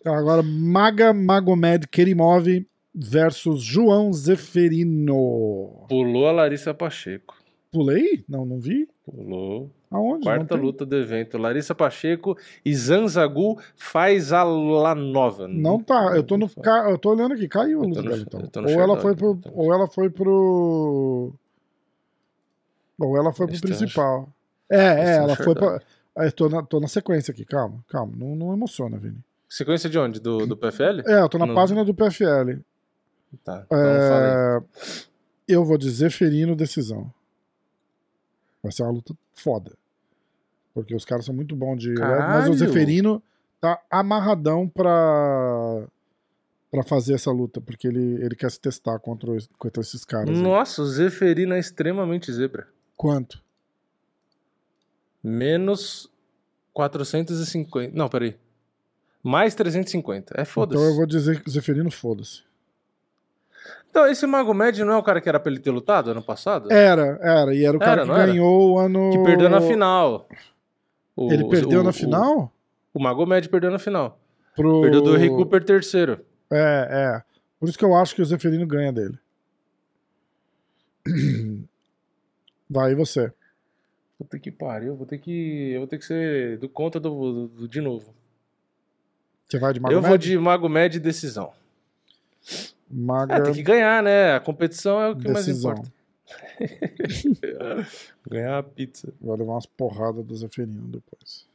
Então agora, Maga Magomed Kerimov versus João Zeferino. Pulou a Larissa Pacheco. Pulei? Não vi. Pulou. Aonde? Quarta luta do evento. Larissa Pacheco e Zanzagu faz a Lanova. Não tá. Eu tô olhando aqui. Caiu a luta dela, então. Ou ela foi pro principal. Ela foi pra... Tô na sequência aqui. Calma. Não emociona, Vini. Sequência de onde? Do PFL? Eu tô na página do PFL. Tá. Então eu vou dizer Ferino decisão. Vai ser uma luta foda. Porque os caras são muito bons de... Mas o Zeferino tá amarradão pra fazer essa luta. Porque ele quer se testar contra esses caras. Nossa, aí. O Zeferino é extremamente zebra. Quanto? Menos 450. Não, peraí. Mais 350. É foda-se. Então eu vou dizer que o Zeferino foda-se. Então, esse Magomed não é o cara que era pra ele ter lutado ano passado? Era. E era o cara que ganhou o ano... Que perdeu na final. Ele perdeu na final? O Magomed perdeu na final. Perdeu do Henry Cooper terceiro. É. Por isso que eu acho que o Zeferino ganha dele. Daí você. Puta que pariu. Eu vou ter que ser do contra do de novo. Você vai de Magomed? Eu vou de Magomed decisão. Tem que ganhar, né? A competição é o que decisão. Mais importa. Ganhar a pizza. Vai levar umas porradas do Zeferino depois.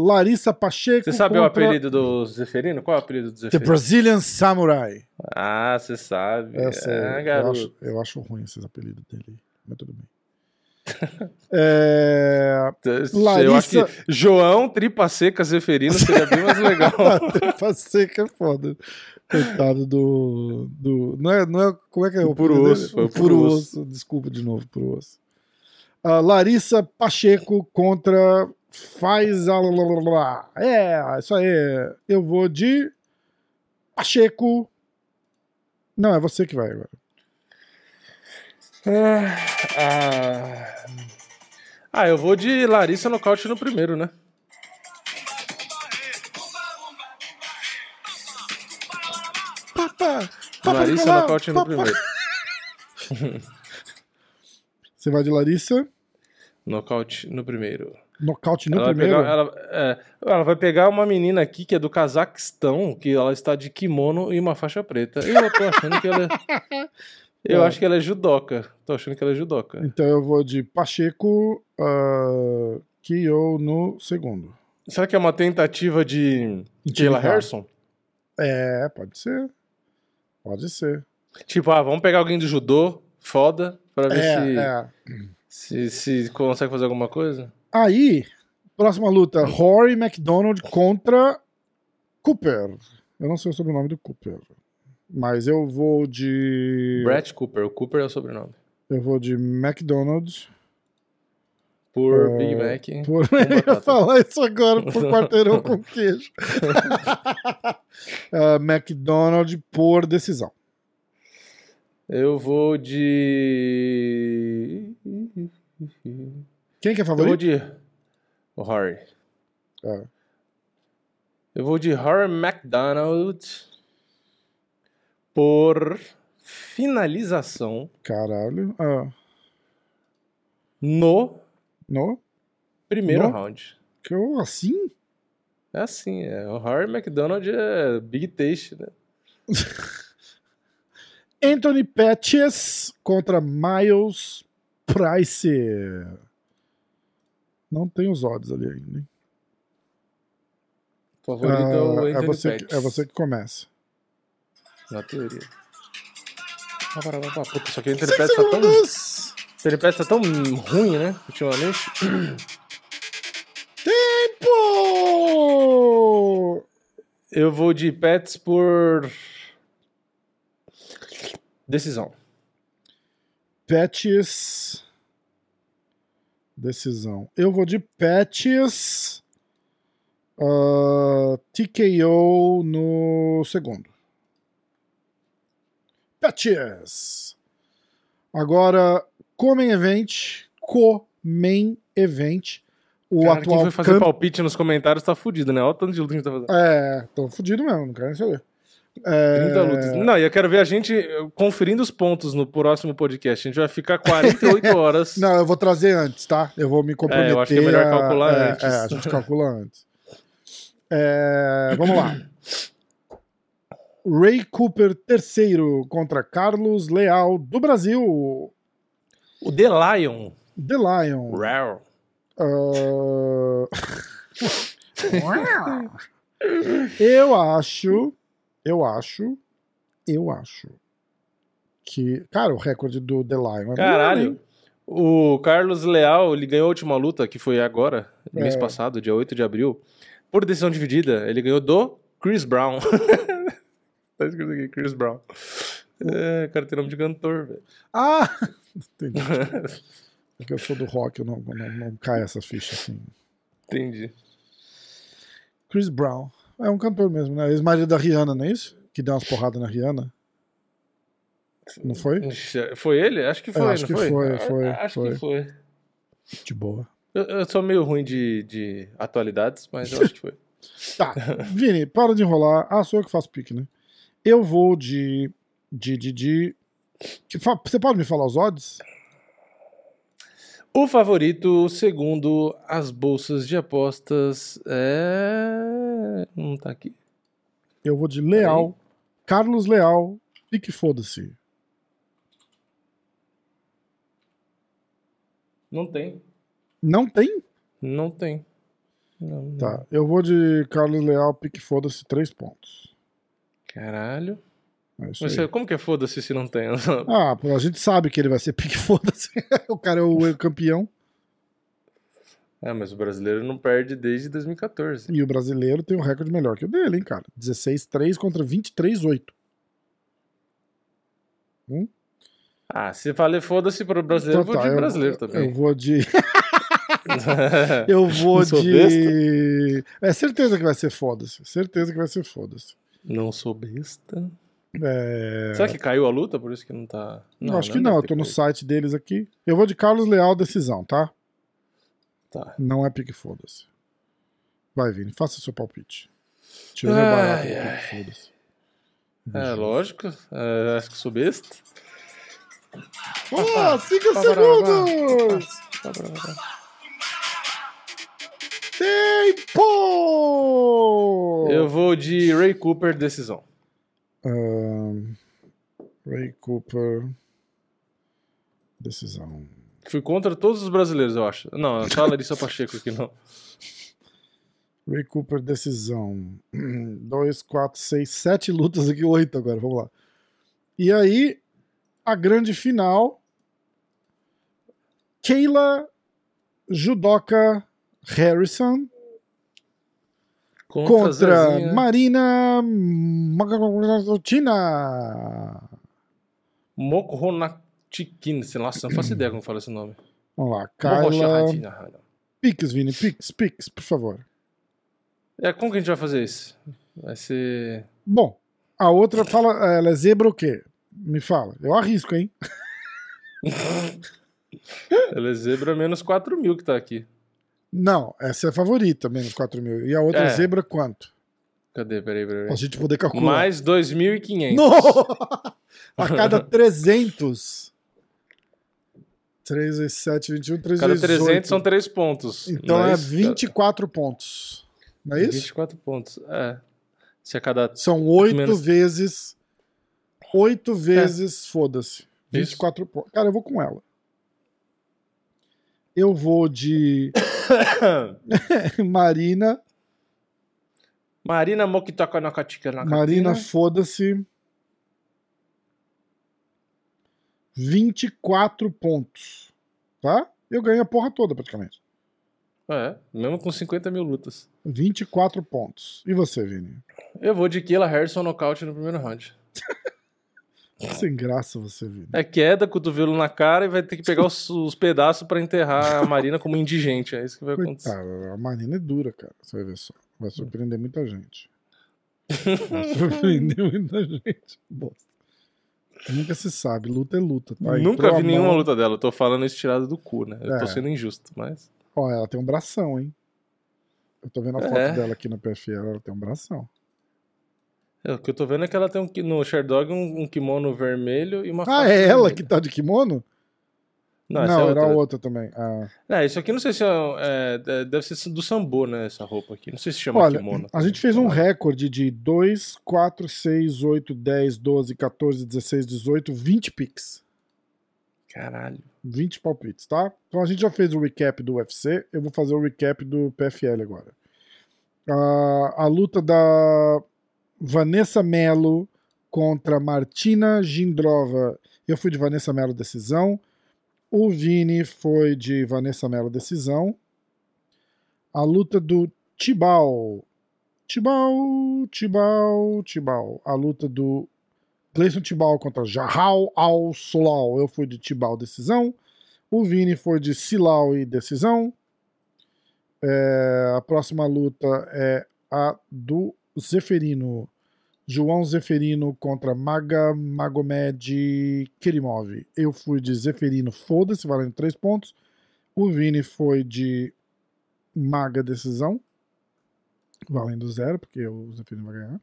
Larissa Pacheco. Você sabe o apelido do Zeferino? Qual é o apelido do Zeferino? The Brazilian Samurai. Ah, você sabe. Garoto. Eu acho ruim esses apelidos dele, mas tudo bem. Larissa... Eu acho que João Tripa Seca Zeferino seria bem mais legal. Tripa Seca é foda. Coitado do... Não é... Como é que é o puro osso? Foi o puro osso. Desculpa de novo, puro osso. Larissa Pacheco contra faz a... isso aí. Eu vou de Pacheco. Não, é você que vai agora. Eu vou de Larissa nocaute no primeiro, né? Larissa nocaute no primeiro. Você vai de Larissa? Nocaute no primeiro. Ela vai pegar uma menina aqui que é do Cazaquistão, que ela está de kimono e uma faixa preta. Eu tô achando que ela... Eu acho que ela é judoca. Tô achando que ela é judoca. Então eu vou de Pacheco, Kyo no segundo. Será que é uma tentativa de Kayla Harrison? Pode ser. Tipo, vamos pegar alguém do judô, foda, pra ver se consegue fazer alguma coisa. Aí, próxima luta, Rory McDonald contra Cooper. Eu não sei o sobrenome do Cooper, mas eu vou de... Brett Cooper, o Cooper é o sobrenome. Eu vou de McDonald's. Por Big Mac. Eu ia falar isso agora, por quarteirão com queijo. McDonald's por decisão. Eu vou de... Quem que é favorito? Eu vou de... O Rory. Eu vou de Rory McDonald por finalização. Caralho. No primeiro round. Assim? É assim, é. O Harry McDonald é Big Taste, né? Anthony Pettis contra Miles Price. Não tem os odds ali ainda, hein? Por favor, então, Anthony Pettis. É você que começa. Na teoria. Puta, só que o Anthony Pettis tá tão... Anthony Pettis tá tão ruim, né? Ultimamente. Tempo! Eu vou de Pettis por... decisão. Pettis. Decisão. Eu vou de Pettis. TKO no segundo. Pettis. Agora, Comen Event. Comen Event. O cara, atual quem foi fazer palpite nos comentários tá fudido, né? Olha o tanto de luta que a gente tá fazendo. É, tô fudido mesmo, não quero nem saber. 30 lutas. Não, e eu quero ver a gente conferindo os pontos no próximo podcast. A gente vai ficar 48 horas. Não, eu vou trazer antes, tá? Eu vou me comprometer. Eu acho que é melhor calcular antes. A gente calcula antes. Vamos lá. Ray Cooper terceiro contra Carlos Leal do Brasil. O The Lion. The Lion. Rare. Eu acho que... Cara, o recorde do The Lion é... Caralho! O Carlos Leal, ele ganhou a última luta, que foi agora, mês passado, dia 8 de abril. Por decisão dividida, ele ganhou do Chris Brown. Tá escrito aqui, Chris Brown. É, cara, tem nome de cantor, velho. Ah! Entendi. Porque eu sou do rock, eu não caio essa ficha assim. Entendi. Chris Brown. É um cantor mesmo, né? Ex-marido da Rihanna, não é isso? Que deu umas porradas na Rihanna. Não foi? Foi ele? Acho que foi, acho não que foi? Acho que foi. De boa. Eu sou meio ruim de atualidades, mas eu acho que foi. Tá. Vini, para de enrolar. Ah, sou eu que faço pique, né? Eu vou de... Você pode me falar os odds? O favorito, segundo as bolsas de apostas, é... Não tá aqui. Eu vou de Leal. Aí. Carlos Leal. E que foda-se. Não tem. Não tem? Não tem. Não, tá, não. Eu vou de Carlos Leal, pique foda-se, 3 pontos. Caralho. Mas como que é foda-se se não tem? Ah, a gente sabe que ele vai ser pique foda-se. O cara é o campeão. É, mas o brasileiro não perde desde 2014. E o brasileiro tem um recorde melhor que o dele, hein, cara? 16-3 contra 23-8. Ah, se valer foda-se para o brasileiro, então, eu vou de brasileiro também. Eu vou de... eu vou de... É certeza que vai ser foda-se. Certeza que vai ser foda-se. Não sou besta. Será que caiu a luta? Por isso que não tá... Não, acho que não. Eu tô no site deles aqui. Eu vou de Carlos Leal, decisão, tá? Tá. Não é pique foda-se. Vai, Vini, faça seu palpite. Tira o meu barato pique foda-se. É, lógico. Acho que sou besta. Ó, 5 segundos! Tempo! Eu vou de Ray Cooper, decisão. Ray Cooper, decisão. Fui contra todos os brasileiros, eu acho. Não, só a Larissa Pacheco aqui, não. Ray Cooper, decisão. 2, 4, 6, 7 lutas aqui, 8 agora, vamos lá. E aí, a grande final. Kayla Judoka Harrison contra Marina Mokronatikina. Sei lá, não faço ideia como fala esse nome. Vamos lá, Kayla. Pix, Vini, Pix, por favor. Como que a gente vai fazer isso? Vai ser... Bom, a outra fala, ela é zebra o quê? Me fala, eu arrisco, hein? Ela é zebra menos 4.000 que tá aqui. Não, essa é a favorita, menos 4.000. E a outra zebra quanto? Cadê? Peraí. Pra gente poder calcular. Mais 2.500. A cada 300. 3 vezes 7, 21, 3 vezes 8. A cada 300 são 3 pontos. Então é 24 pontos. Não é isso? 24 pontos. É. Se a cada... São 8 menos... vezes. 8 vezes, foda-se. 24 pontos. Cara, eu vou com ela. Eu vou de. Marina. Marina Mokitoka Nakatika Nakatina. Marina, foda-se. 24 pontos. Tá? Eu ganho a porra toda, praticamente. É, mesmo com 50 mil lutas. 24 pontos. E você, Vini? Eu vou de Kayla Harrison nocaute no primeiro round. Sem graça você, Vini. É queda, cotovelo na cara e vai ter que pegar os pedaços pra enterrar a Marina como indigente. É isso que vai acontecer. Coitada, a Marina é dura, cara. Você vai ver só. Vai surpreender muita gente. Vai surpreender muita gente. Bosta. Nunca se sabe. Luta é luta. Tá? Nunca vi nenhuma luta dela. Eu tô falando isso tirado do cu, né? Eu tô sendo injusto, mas... Ó, ela tem um bração, hein? Eu tô vendo a foto dela aqui no PFL. Ela tem um bração. O que eu tô vendo é que ela tem no Sherdog um kimono vermelho e uma faixa. Ah, é ela vermelha. Que tá de kimono? Não, essa era outra também. Ah. É, isso aqui não sei se deve ser do Sambo, né? Essa roupa aqui. Não sei se chama kimono. A gente fez um recorde de 2, 4, 6, 8, 10, 12, 14, 16, 18, 20 picks. Caralho. 20 palpites, tá? Então a gente já fez o recap do UFC. Eu vou fazer o recap do PFL agora. A luta da... Vanessa Mello contra Martina Gindrova. Eu fui de Vanessa Mello decisão. O Vini foi de Vanessa Mello decisão. A luta do Tibau. A luta do Cleidson Tibau contra Jahal Al-Solal. Eu fui de Tibau decisão. O Vini foi de Silaui decisão. A próxima luta é a do Zeferino, João Zeferino contra Maga Magomed Kerimov. Eu fui de Zeferino, foda-se, valendo 3 pontos. O Vini foi de Maga decisão, valendo 0, porque o Zeferino vai ganhar.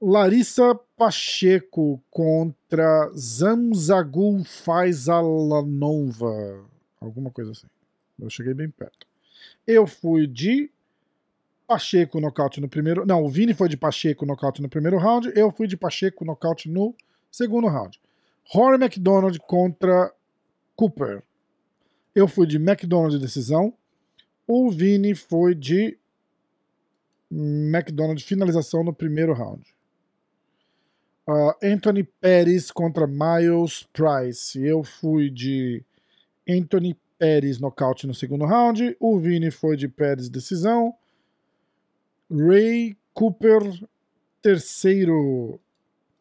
Larissa Pacheco contra Zamzagul Faisalanova, alguma coisa assim. Eu cheguei bem perto. Eu fui de Pacheco nocaute no primeiro... Não, o Vini foi de Pacheco nocaute no primeiro round. Eu fui de Pacheco nocaute no segundo round. Rory McDonald contra Cooper. Eu fui de McDonald decisão. O Vini foi de McDonald finalização no primeiro round. Anthony Pérez contra Miles Price. Eu fui de Anthony Pérez nocaute no segundo round. O Vini foi de Pérez decisão. Ray Cooper terceiro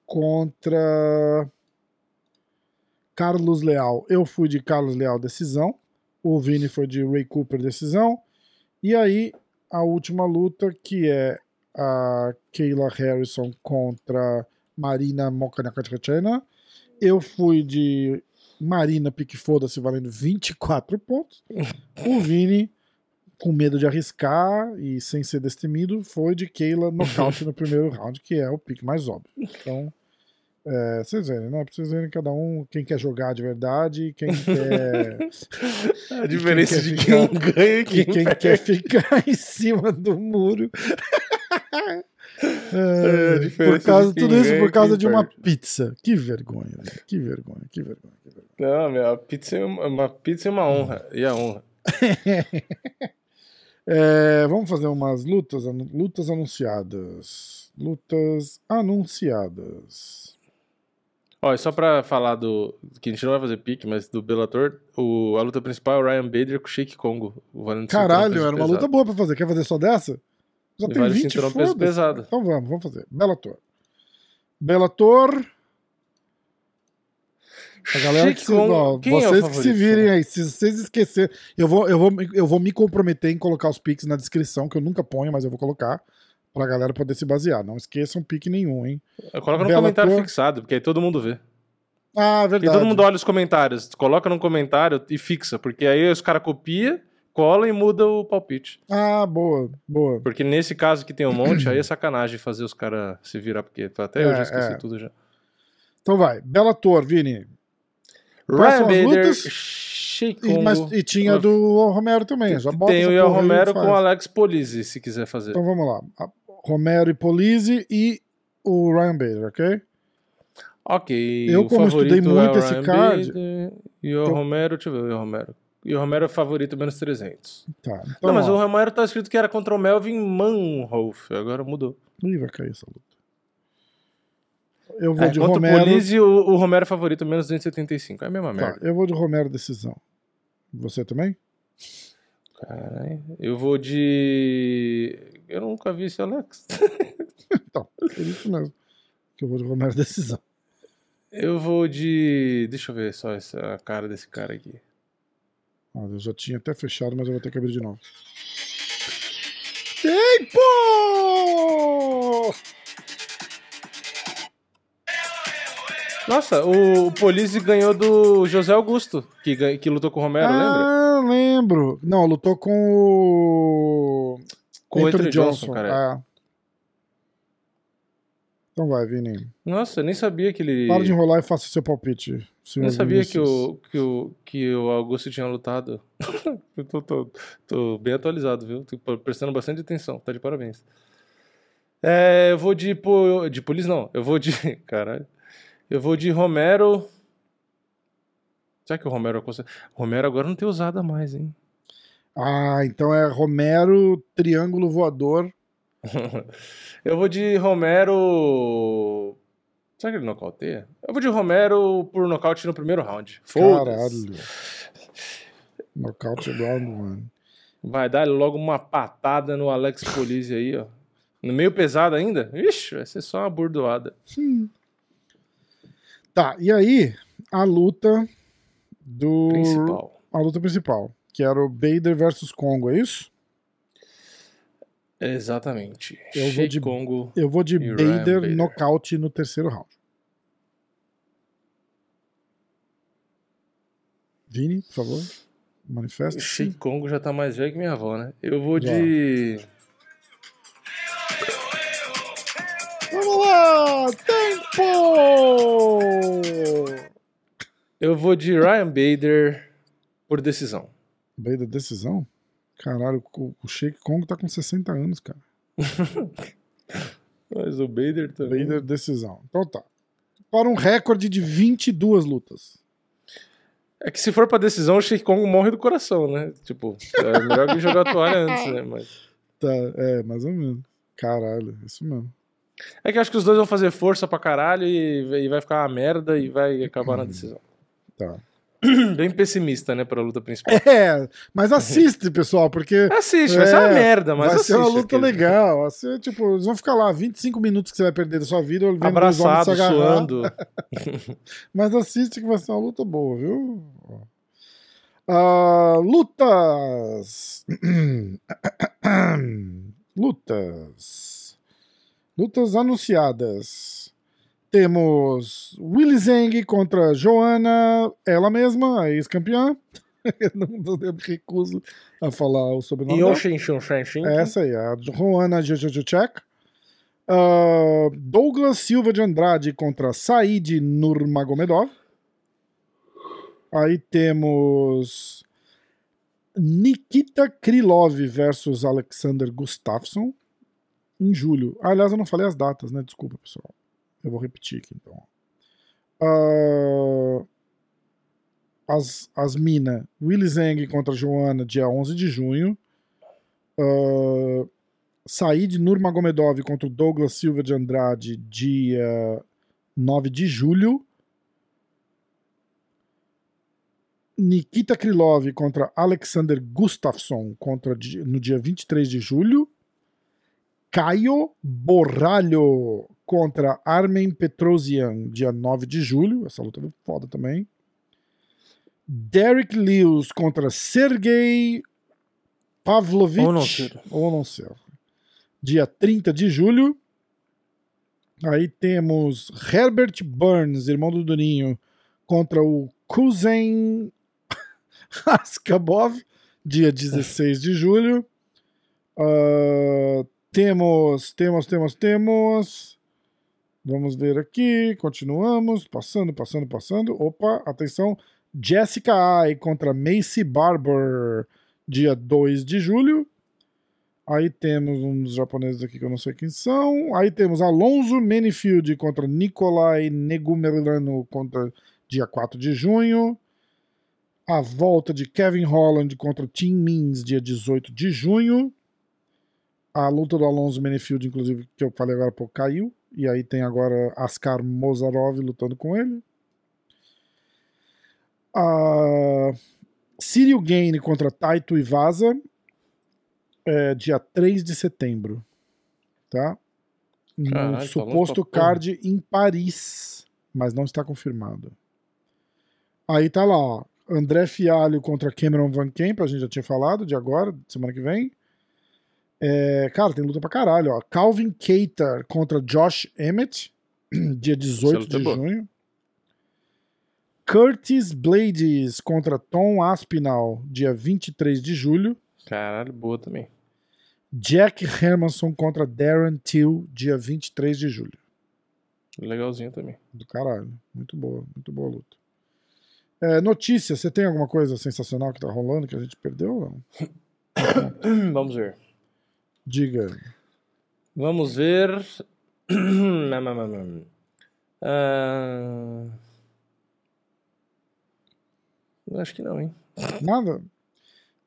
contra Carlos Leal. Eu fui de Carlos Leal decisão. O Vini foi de Ray Cooper decisão. E aí a última luta, que é a Kayla Harrison contra Marina Mokanatkachena. Eu fui de Marina pique foda-se valendo 24 pontos. O Vini, com medo de arriscar e sem ser destemido, foi de Kayla nocaute no primeiro round, que é o pique mais óbvio. Então, vocês verem, né? Pra vocês verem cada um, quem quer jogar de verdade e quem quer... A diferença quem quer de ficar, quem ganha e quem quer ficar em cima do muro. Por causa de tudo isso, por causa de uma pizza. Que vergonha, velho. Que vergonha. Não, meu, a pizza é uma honra. E a honra. Vamos fazer umas lutas anunciadas. Ó, e só pra falar do... Que a gente não vai fazer pique, mas do Bellator, a luta principal é o Ryan Bader com o Sheik Congo. Caralho, era uma luta boa pra fazer. Quer fazer só dessa? Já e tem vale 20, foda-se. Pesado. Então vamos fazer. Bellator. A galera que vocês que se virem aí, se vocês esquecerem, eu vou me comprometer em colocar os piques na descrição, que eu nunca ponho, mas eu vou colocar pra galera poder se basear. Não esqueçam pique nenhum, hein? Coloca no comentário fixado, porque aí todo mundo vê. Ah, verdade. E todo mundo olha os comentários, coloca no comentário e fixa, porque aí os caras copiam, colam e mudam o palpite. Ah, boa. Porque nesse caso que tem um monte, aí é sacanagem fazer os caras se virar, porque até eu já esqueci tudo já. Então vai, Bellator, Vini. Ryan Bader, Shake Kong. E tinha do Romero também. Já bota tem o Romero com o Alex Polizzi, se quiser fazer. Então vamos lá. Romero e Polizzi e o Ryan Bader, ok? Ok. Eu, como estudei muito esse card... E o Romero, deixa eu ver o Romero. E o Romero é o favorito, menos 300. Tá, então não, mas o Romero tá escrito que era contra o Melvin Manhoef. Agora mudou. Ih, vai cair essa luta. Eu vou de Romero. O Polizzi, o Romero é favorito, menos 275. É a mesma merda. Tá, eu vou de Romero, decisão. Você também? Caralho. Eu vou de... Eu nunca vi esse Alex. Então, é isso mesmo. Que eu vou de Romero, decisão. Eu vou de... Deixa eu ver só essa cara desse cara aqui. Ah, eu já tinha até fechado, mas eu vou ter que abrir de novo. Tempo! Nossa, o Polizzi ganhou do José Augusto, que lutou com o Romero, lembra? Ah, lembro. Não, lutou com o... Com o Anthony Johnson, cara. Ah. Então vai, Vini. Nossa, eu nem sabia que ele... Para de enrolar e faça o seu palpite. Nem sabia que o Augusto tinha lutado. Eu tô bem atualizado, viu? Tô prestando bastante atenção. Tá de parabéns. Eu vou de... De polícia, não. Eu vou de... Caralho. Eu vou de Romero... Será que o Romero... Romero agora não tem usada mais, hein? Ah, então é Romero, triângulo voador. Eu vou de Romero... Será que ele nocauteia? Eu vou de Romero por nocaute no primeiro round. Caralho. Nocaute round, mano. Vai dar logo uma patada no Alex Polizzi aí, ó. No meio pesado ainda? Ixi, vai ser só uma bordoada. Tá, e aí a luta do... Principal. A luta principal, que era o Bader versus Congo, é isso? Exatamente. Eu vou de Bader nocaute no terceiro round. Vini, por favor, manifesta. Shake Congo já tá mais velho que minha avó, né? Eu vou de... Vamos lá! Tempo! Eu vou de Ryan Bader por decisão. Bader decisão? Caralho, o Shake Kong tá com 60 anos, cara. Mas o Bader também. Bader, decisão. Então tá. Para um recorde de 22 lutas. É que se for pra decisão, o Shake Kong morre do coração, né? Tipo, é melhor que jogar a toalha antes, né? Mas... Tá, mais ou menos. Caralho, isso mesmo. É que eu acho que os dois vão fazer força pra caralho e vai ficar uma merda e vai acabar na decisão. Tá. Bem pessimista, né, pra luta principal. Mas assiste, pessoal, porque... Assiste, vai ser uma merda, mas assiste. Vai ser uma luta legal, assim, tipo, eles vão ficar lá 25 minutos que você vai perder da sua vida vendo abraçado, suando. Mas assiste que vai ser uma luta boa, viu? Lutas! Lutas anunciadas. Temos Willy Zeng contra Joana, ela mesma, a ex-campeã. Eu não recuso a falar o sobrenome dela. Essa aí, a Joana Jujujutchek. Douglas Silva de Andrade contra Said Nurmagomedov. Aí temos Nikita Krylov versus Alexander Gustafsson em julho. Aliás, eu não falei as datas, né? Desculpa, pessoal. Eu vou repetir aqui, então. As minas. Willy Zeng contra Joana, dia 11 de junho. Said Nurmagomedov contra Douglas Silva de Andrade, dia 9 de julho. Nikita Krylov contra Alexander Gustafsson no dia 23 de julho. Caio Borralho contra Armen Petrosyan, dia 9 de julho. Essa luta foi foda também. Derek Lewis contra Sergei Pavlovich Ononser, dia 30 de julho. Aí temos Herbert Burns, irmão do Durinho, contra o Kuzen Askabov, dia 16 de julho. Temos. Vamos ver aqui. Continuamos. Passando. Opa, atenção. Jessica Ai contra Macy Barber, dia 2 de julho. Aí temos uns japoneses aqui que eu não sei quem são. Aí temos Alonso Manifield contra Nicolai Negumerlano, contra dia 4 de junho. A volta de Kevin Holland contra Tim Means, dia 18 de junho. A luta do Alonso Manifield, inclusive, que eu falei agora há pouco, caiu. E aí tem agora Askar Mozarov lutando com ele. Cyril Gane contra Taito Iwasa, dia 3 de setembro, tá? No suposto card em Paris, mas não está confirmado. Aí tá lá, ó, André Fialho contra Cameron Van Kemp, a gente já tinha falado, de agora, semana que vem. Cara, tem luta pra caralho, ó. Calvin Kattar contra Josh Emmett, dia 18 de junho. Curtis Blades contra Tom Aspinall, dia 23 de julho. Caralho, boa também. Jack Hermanson contra Darren Till, dia 23 de julho. Legalzinho também. Do caralho. Muito boa a luta. Notícia, você tem alguma coisa sensacional que tá rolando que a gente perdeu ou não? Vamos ver. Diga. Vamos ver. Acho que não, hein? Nada?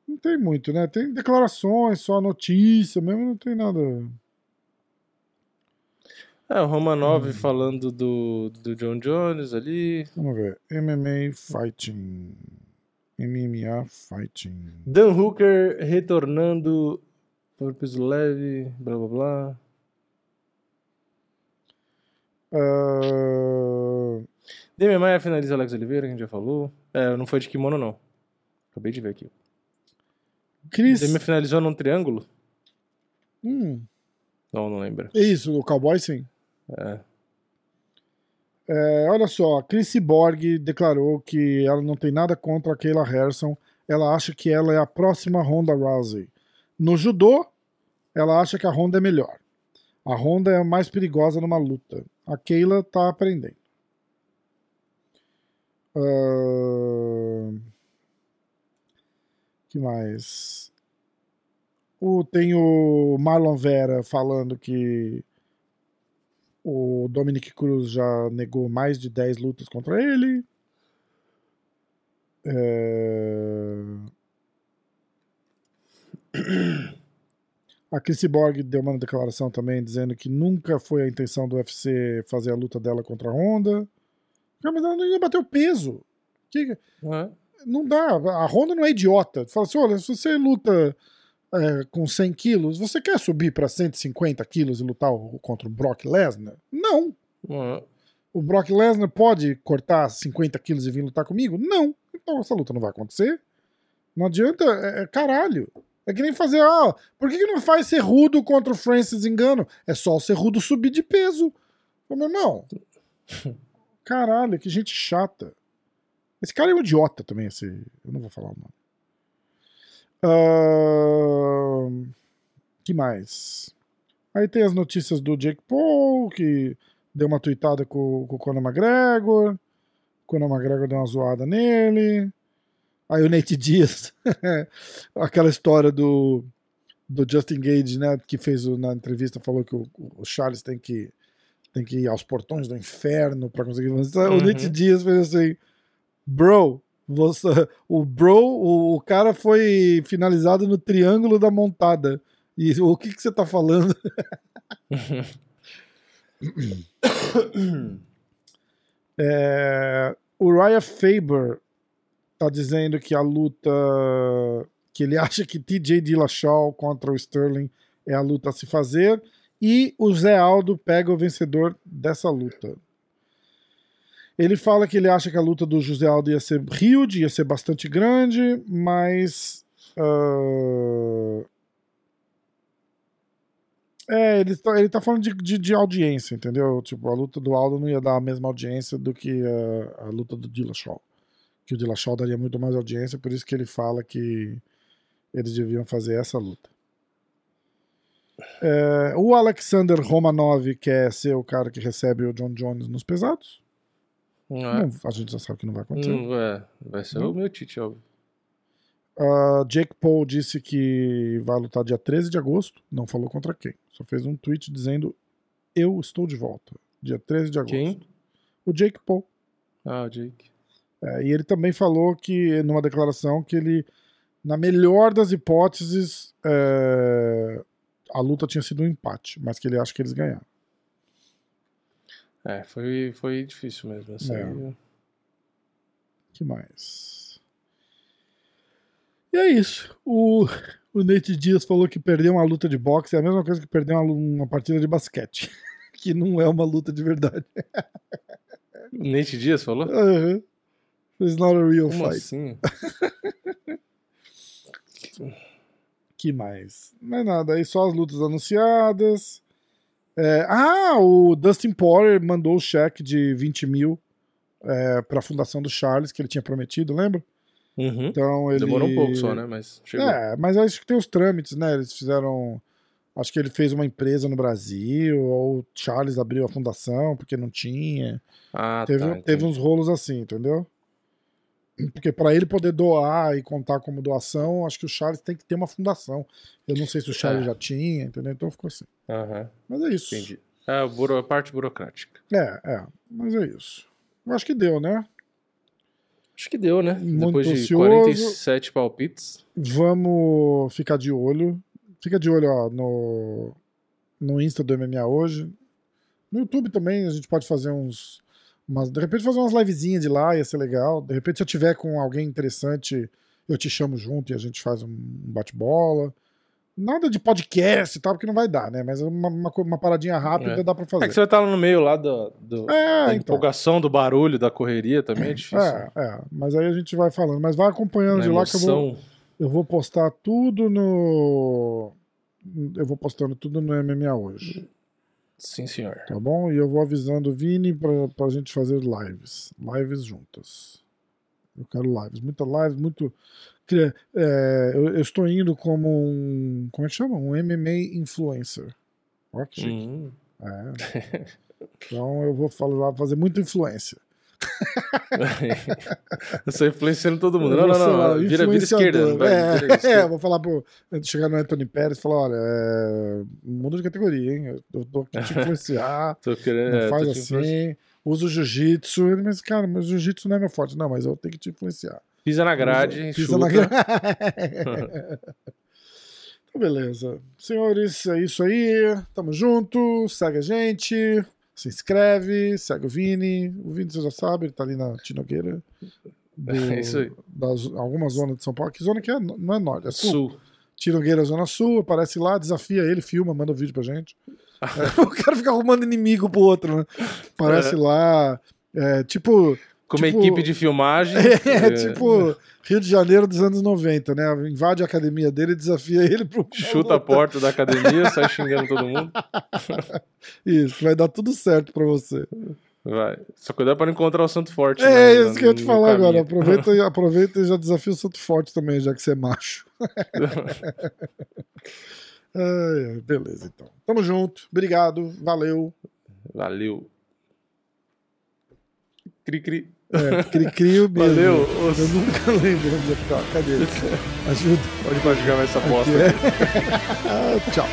Não tem muito, né? Tem declarações, só notícia mesmo, não tem nada. O Romanov falando do John Jones ali. Vamos ver. MMA Fighting. Dan Hooker retornando por peso leve, blá blá blá. Demian Maia finaliza Alex Oliveira, que a gente já falou. Não foi de kimono, não. Acabei de ver aqui. Demian finalizou num triângulo? Não lembro. É isso, o Cowboy sim. Olha só, Chris Cyborg declarou que ela não tem nada contra a Kayla Harrison. Ela acha que ela é a próxima Ronda Rousey. No judô, ela acha que a Ronda é melhor. A Ronda é a mais perigosa numa luta. A Kayla tá aprendendo. Que mais? Tem o Marlon Vera falando que o Dominic Cruz já negou mais de 10 lutas contra ele. A Chris Borg deu uma declaração também dizendo que nunca foi a intenção do UFC fazer a luta dela contra a Ronda. Mas ela não ia bater o peso. Não dá. A Ronda não é idiota. Fala assim, olha, se você luta com 100 quilos, você quer subir para 150 quilos e lutar contra o Brock Lesnar? Não. O Brock Lesnar pode cortar 50 quilos e vir lutar comigo? Não. Então essa luta não vai acontecer. Não adianta. Caralho. É que nem fazer, por que não faz Cerrudo contra o Francis Ngannou? É só o Cerrudo subir de peso. Meu irmão. Caralho, que gente chata. Esse cara é um idiota também, eu não vou falar o nome. Que mais? Aí tem as notícias do Jake Paul, que deu uma tweetada com o Conor McGregor. O Conor McGregor deu uma zoada nele. Aí o Nate Diaz, aquela história do Justin Gage, né, que fez na entrevista, falou que o Charles tem que ir aos portões do inferno pra conseguir avançar. O Nate Diaz fez assim, o cara foi finalizado no triângulo da montada. E o que você tá falando? O Raya Faber tá dizendo que a luta que ele acha que TJ Dillashaw contra o Sterling é a luta a se fazer. E o Zé Aldo pega o vencedor dessa luta. Ele fala que ele acha que a luta do José Aldo ia ser huge, ia ser bastante grande, mas... ele tá falando de audiência, entendeu? Tipo, a luta do Aldo não ia dar a mesma audiência do que a luta do Dillashaw. Que o Dillashaw daria muito mais audiência, por isso que ele fala que eles deviam fazer essa luta. O Alexander Romanov quer ser o cara que recebe o John Jones nos pesados. Não é. A gente já sabe que não vai acontecer. É. Vai ser o meu Tite, óbvio. Jake Paul disse que vai lutar dia 13 de agosto. Não falou contra quem. Só fez um tweet dizendo: eu estou de volta. Dia 13 de agosto. Quem? O Jake Paul. Ah, o Jake. E ele também falou que, numa declaração, que ele, na melhor das hipóteses, a luta tinha sido um empate, mas que ele acha que eles ganharam. Foi difícil mesmo. O que mais? E é isso. O Nate Dias falou que perder uma luta de boxe é a mesma coisa que perder uma partida de basquete. Que não é uma luta de verdade. O Nate Dias falou? Uhum. It's not a real fight. Assim? Que mais? Não é nada. Aí só as lutas anunciadas. O Dustin Poirier mandou o cheque de 20 mil para a fundação do Charles, que ele tinha prometido, lembra? Uhum. Então, ele... Demorou um pouco só, né? Mas chegou. Mas acho que tem os trâmites, né? Eles fizeram. Acho que ele fez uma empresa no Brasil, ou o Charles abriu a fundação porque não tinha. Teve uns rolos assim, entendeu? Porque para ele poder doar e contar como doação, acho que o Charles tem que ter uma fundação. Eu não sei se o Charles já tinha, entendeu? Então ficou assim. Uhum. Mas é isso. Entendi. É a parte burocrática. Mas é isso. Eu acho que deu, né? Acho que deu, né? Muito depois de ansioso. 47 palpites. Vamos ficar de olho. Fica de olho, ó, no Insta do MMA hoje. No YouTube também a gente pode fazer de repente fazer umas livezinhas de lá, ia ser legal. De repente se eu tiver com alguém interessante, eu te chamo junto e a gente faz um bate-bola. Nada de podcast e tal, porque não vai dar, né? Mas uma paradinha rápida dá pra fazer. É que você vai estar no meio lá da empolgação, do barulho, da correria também, é difícil. Mas aí a gente vai falando. Mas vai acompanhando de lá que eu vou postar tudo no... Eu vou postando tudo no MMA hoje. Sim, senhor. Tá bom? E eu vou avisando o Vini pra gente fazer lives. Lives juntas. Eu quero lives. Muita live, muito... eu estou indo como um... Como é que chama? Um MMA influencer. Olha que chique. Então eu vou fazer muita influência. Eu estou influenciando todo mundo. Não. Vira esquerda. Eu vou falar pro... Chegar no Anthony Pérez e falar, olha, muda de categoria, hein? Eu tô aqui te influenciar. Não faz assim. Uso jiu-jitsu. Mas, cara, meu jiu-jitsu não é meu forte. Não, mas eu tenho que te influenciar. Pisa na grade, chuta. Então, beleza. Senhores, é isso aí. Tamo junto. Segue a gente. Se inscreve. Segue o Vini. O Vini, vocês já sabem, ele tá ali na Tinogueira. É isso aí. Alguma zona de São Paulo. Que zona que é? Não é norte, é sul. Tinogueira, zona sul. Aparece lá, desafia ele, filma, manda um vídeo pra gente. O cara fica arrumando inimigo pro outro, né? Aparece lá. Como equipe de filmagem. Tipo Rio de Janeiro dos anos 90, né? Invade a academia dele, desafia ele pro... Chuta a porta da academia, sai xingando todo mundo. Isso, vai dar tudo certo pra você. Vai. Só cuidado pra não encontrar o Santo Forte. Isso que eu ia te falar agora. Aproveita e já desafia o Santo Forte também, já que você é macho. Beleza, então. Tamo junto. Obrigado. Valeu. Valeu. Cri-cri. Cri-cri mesmo. Valeu. Eu nunca lembro onde é que tá. Cadê ele? Ajuda. Pode praticar mais essa aposta. Tchau.